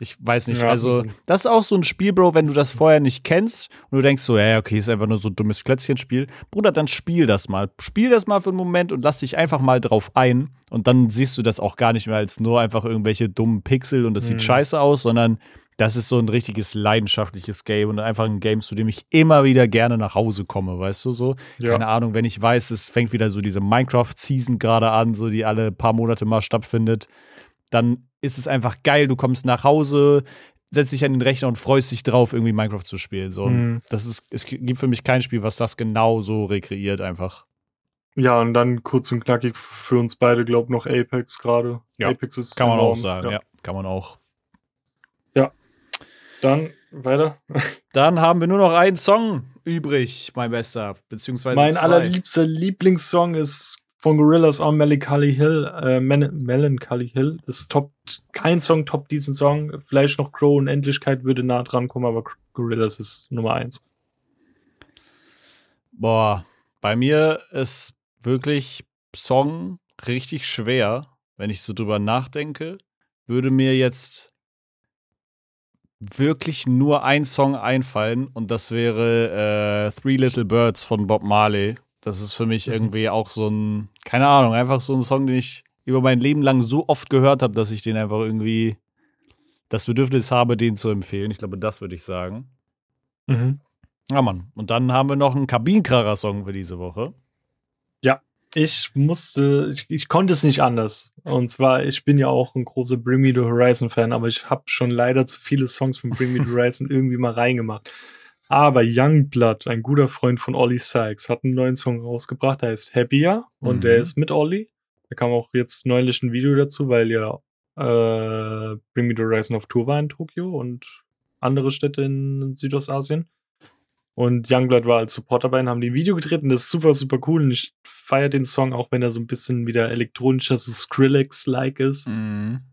Ich weiß nicht, also das ist auch so ein Spiel, Bro, wenn du das vorher nicht kennst und du denkst so, ja, okay, ist einfach nur so ein dummes Klötzchenspiel. Bruder, dann spiel das mal. Spiel das mal für einen Moment und lass dich einfach mal drauf ein. Und dann siehst du das auch gar nicht mehr als nur einfach irgendwelche dummen Pixel und das sieht scheiße aus, sondern das ist so ein richtiges leidenschaftliches Game und einfach ein Game, zu dem ich immer wieder gerne nach Hause komme, weißt du, so. Ja. Keine Ahnung, wenn ich weiß, es fängt wieder so diese Minecraft-Season gerade an, so die alle paar Monate mal stattfindet, dann ist es einfach geil, du kommst nach Hause, setzt dich an den Rechner und freust dich drauf, irgendwie Minecraft zu spielen. So. Es gibt für mich kein Spiel, was das genau so rekreiert einfach. Ja, und dann kurz und knackig für uns beide, glaub noch Apex gerade. Ja, Apex ist kann man enorm. Auch sagen, ja, kann man auch. Dann weiter. Dann haben wir nur noch einen Song übrig, mein bester, beziehungsweise mein 2. allerliebster Lieblingssong ist von Gorillaz on Melancholy Hill. Melancholy Hill. Das toppt kein Song, toppt diesen Song. Vielleicht noch Crow und Endlichkeit würde nah dran kommen, aber Gorillaz ist Nummer 1. Boah, bei mir ist wirklich Song richtig schwer, wenn ich so drüber nachdenke. Würde mir jetzt wirklich nur ein Song einfallen und das wäre Three Little Birds von Bob Marley. Das ist für mich irgendwie auch so ein, keine Ahnung, einfach so ein Song, den ich über mein Leben lang so oft gehört habe, dass ich den einfach irgendwie das Bedürfnis habe, den zu empfehlen. Ich glaube, das würde ich sagen. Ja, Mann. Und dann haben wir noch einen Kabinenkracher-Song für diese Woche. Ja, ich konnte es nicht anders. Und zwar, ich bin ja auch ein großer Bring Me the Horizon-Fan, aber ich habe schon leider zu viele Songs von Bring Me the Horizon irgendwie mal reingemacht. Aber Youngblood, ein guter Freund von Ollie Sykes, hat einen neuen Song rausgebracht, der heißt Happier und der ist mit Ollie. Da kam auch jetzt neulich ein Video dazu, weil ja Bring Me the Horizon auf Tour war in Tokio und andere Städte in Südostasien. Und Youngblood war als Support dabei und haben den Video gedreht und das ist super, super cool. Und ich feiere den Song, auch wenn er so ein bisschen wieder elektronischer, so Skrillex-like ist.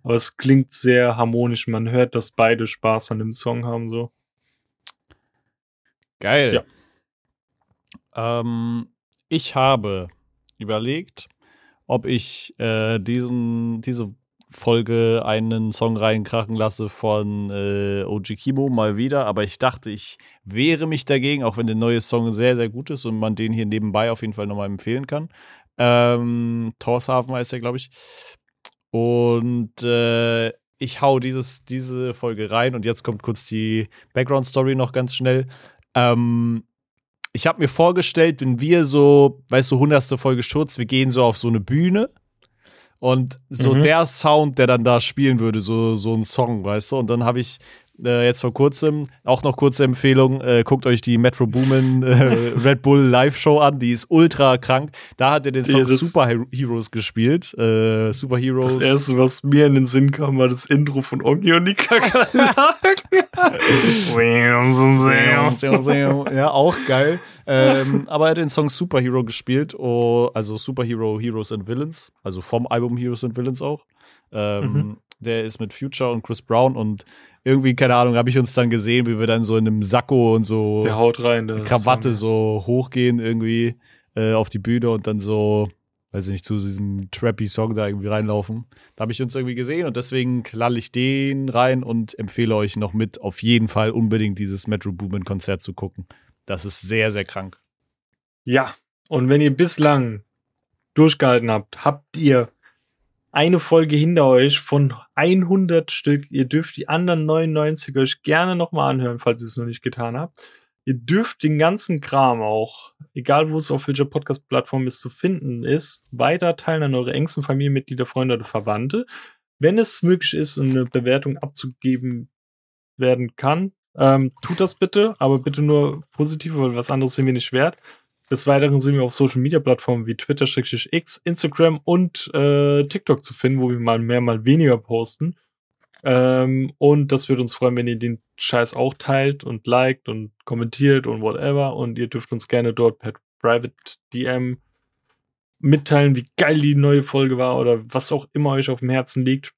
Aber es klingt sehr harmonisch. Man hört, dass beide Spaß an dem Song haben, so. Geil. Ja. Ich habe überlegt, ob ich diese Folge einen Song reinkrachen lasse von OG Kimo mal wieder, aber ich dachte, ich wehre mich dagegen, auch wenn der neue Song sehr, sehr gut ist und man den hier nebenbei auf jeden Fall nochmal empfehlen kann. Torshafen heißt der, glaube ich. Und ich hau diese Folge rein und jetzt kommt kurz die Background-Story noch ganz schnell. Ich habe mir vorgestellt, wenn wir so, weißt du, 100. Folge Schurz, wir gehen so auf so eine Bühne. Und so der Sound, der dann da spielen würde, so ein Song, weißt du? Und dann habe ich jetzt vor kurzem, auch noch kurze Empfehlung, guckt euch die Metro Boomin Red Bull Live-Show an, die ist ultra krank. Da hat er den Song Superheroes gespielt. Superheroes. Das erste, was mir in den Sinn kam, war das Intro von Oggy und Nika. Ja, auch geil. Aber er hat den Song Superhero gespielt, also Superhero Heroes and Villains, also vom Album Heroes and Villains auch. Der ist mit Future und Chris Brown und irgendwie, keine Ahnung, habe ich uns dann gesehen, wie wir dann so in einem Sakko und so der haut rein, der Krawatte Song, so hochgehen irgendwie auf die Bühne und dann so, weiß ich nicht, zu diesem Trappy-Song da irgendwie reinlaufen. Da habe ich uns irgendwie gesehen und deswegen knall ich den rein und empfehle euch noch mit, auf jeden Fall unbedingt dieses Metro Boomin-Konzert zu gucken. Das ist sehr, sehr krank. Ja, und wenn ihr bislang durchgehalten habt, habt ihr eine Folge hinter euch von 100 Stück. Ihr dürft die anderen 99 euch gerne nochmal anhören, falls ihr es noch nicht getan habt. Ihr dürft den ganzen Kram auch, egal wo es auf welcher Podcast-Plattform es zu finden ist, weiter teilen an eure engsten Familienmitglieder, Freunde oder Verwandte. Wenn es möglich ist und eine Bewertung abzugeben werden kann, tut das bitte, aber bitte nur positiv, weil was anderes sind wir nicht wert. Des Weiteren sind wir auf Social-Media-Plattformen wie Twitter/X, Instagram und TikTok zu finden, wo wir mal mehr, mal weniger posten. Und das würde uns freuen, wenn ihr den Scheiß auch teilt und liked und kommentiert und whatever. Und ihr dürft uns gerne dort per Private DM mitteilen, wie geil die neue Folge war oder was auch immer euch auf dem Herzen liegt.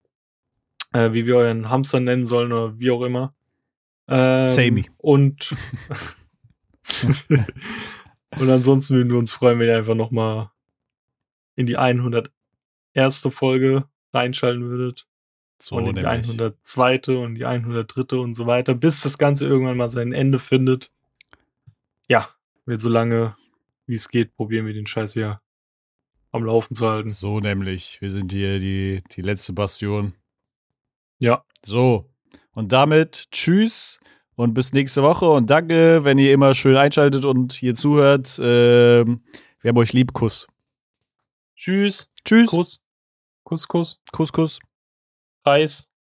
Wie wir euren Hamster nennen sollen oder wie auch immer. Samey. Und und ansonsten würden wir uns freuen, wenn ihr einfach nochmal in die 101. Folge reinschalten würdet. So, und in die 102. und die 103. und so weiter, bis das Ganze irgendwann mal sein Ende findet. Ja, wir so lange, wie es geht, probieren wir den Scheiß hier am Laufen zu halten. So nämlich, wir sind hier die letzte Bastion. Ja. So, und damit tschüss und bis nächste Woche und danke, wenn ihr immer schön einschaltet und hier zuhört. Wir haben euch lieb, Kuss. Tschüss. Tschüss. Kuss. Kuss, Kuss. Kuss, Kuss. Reis.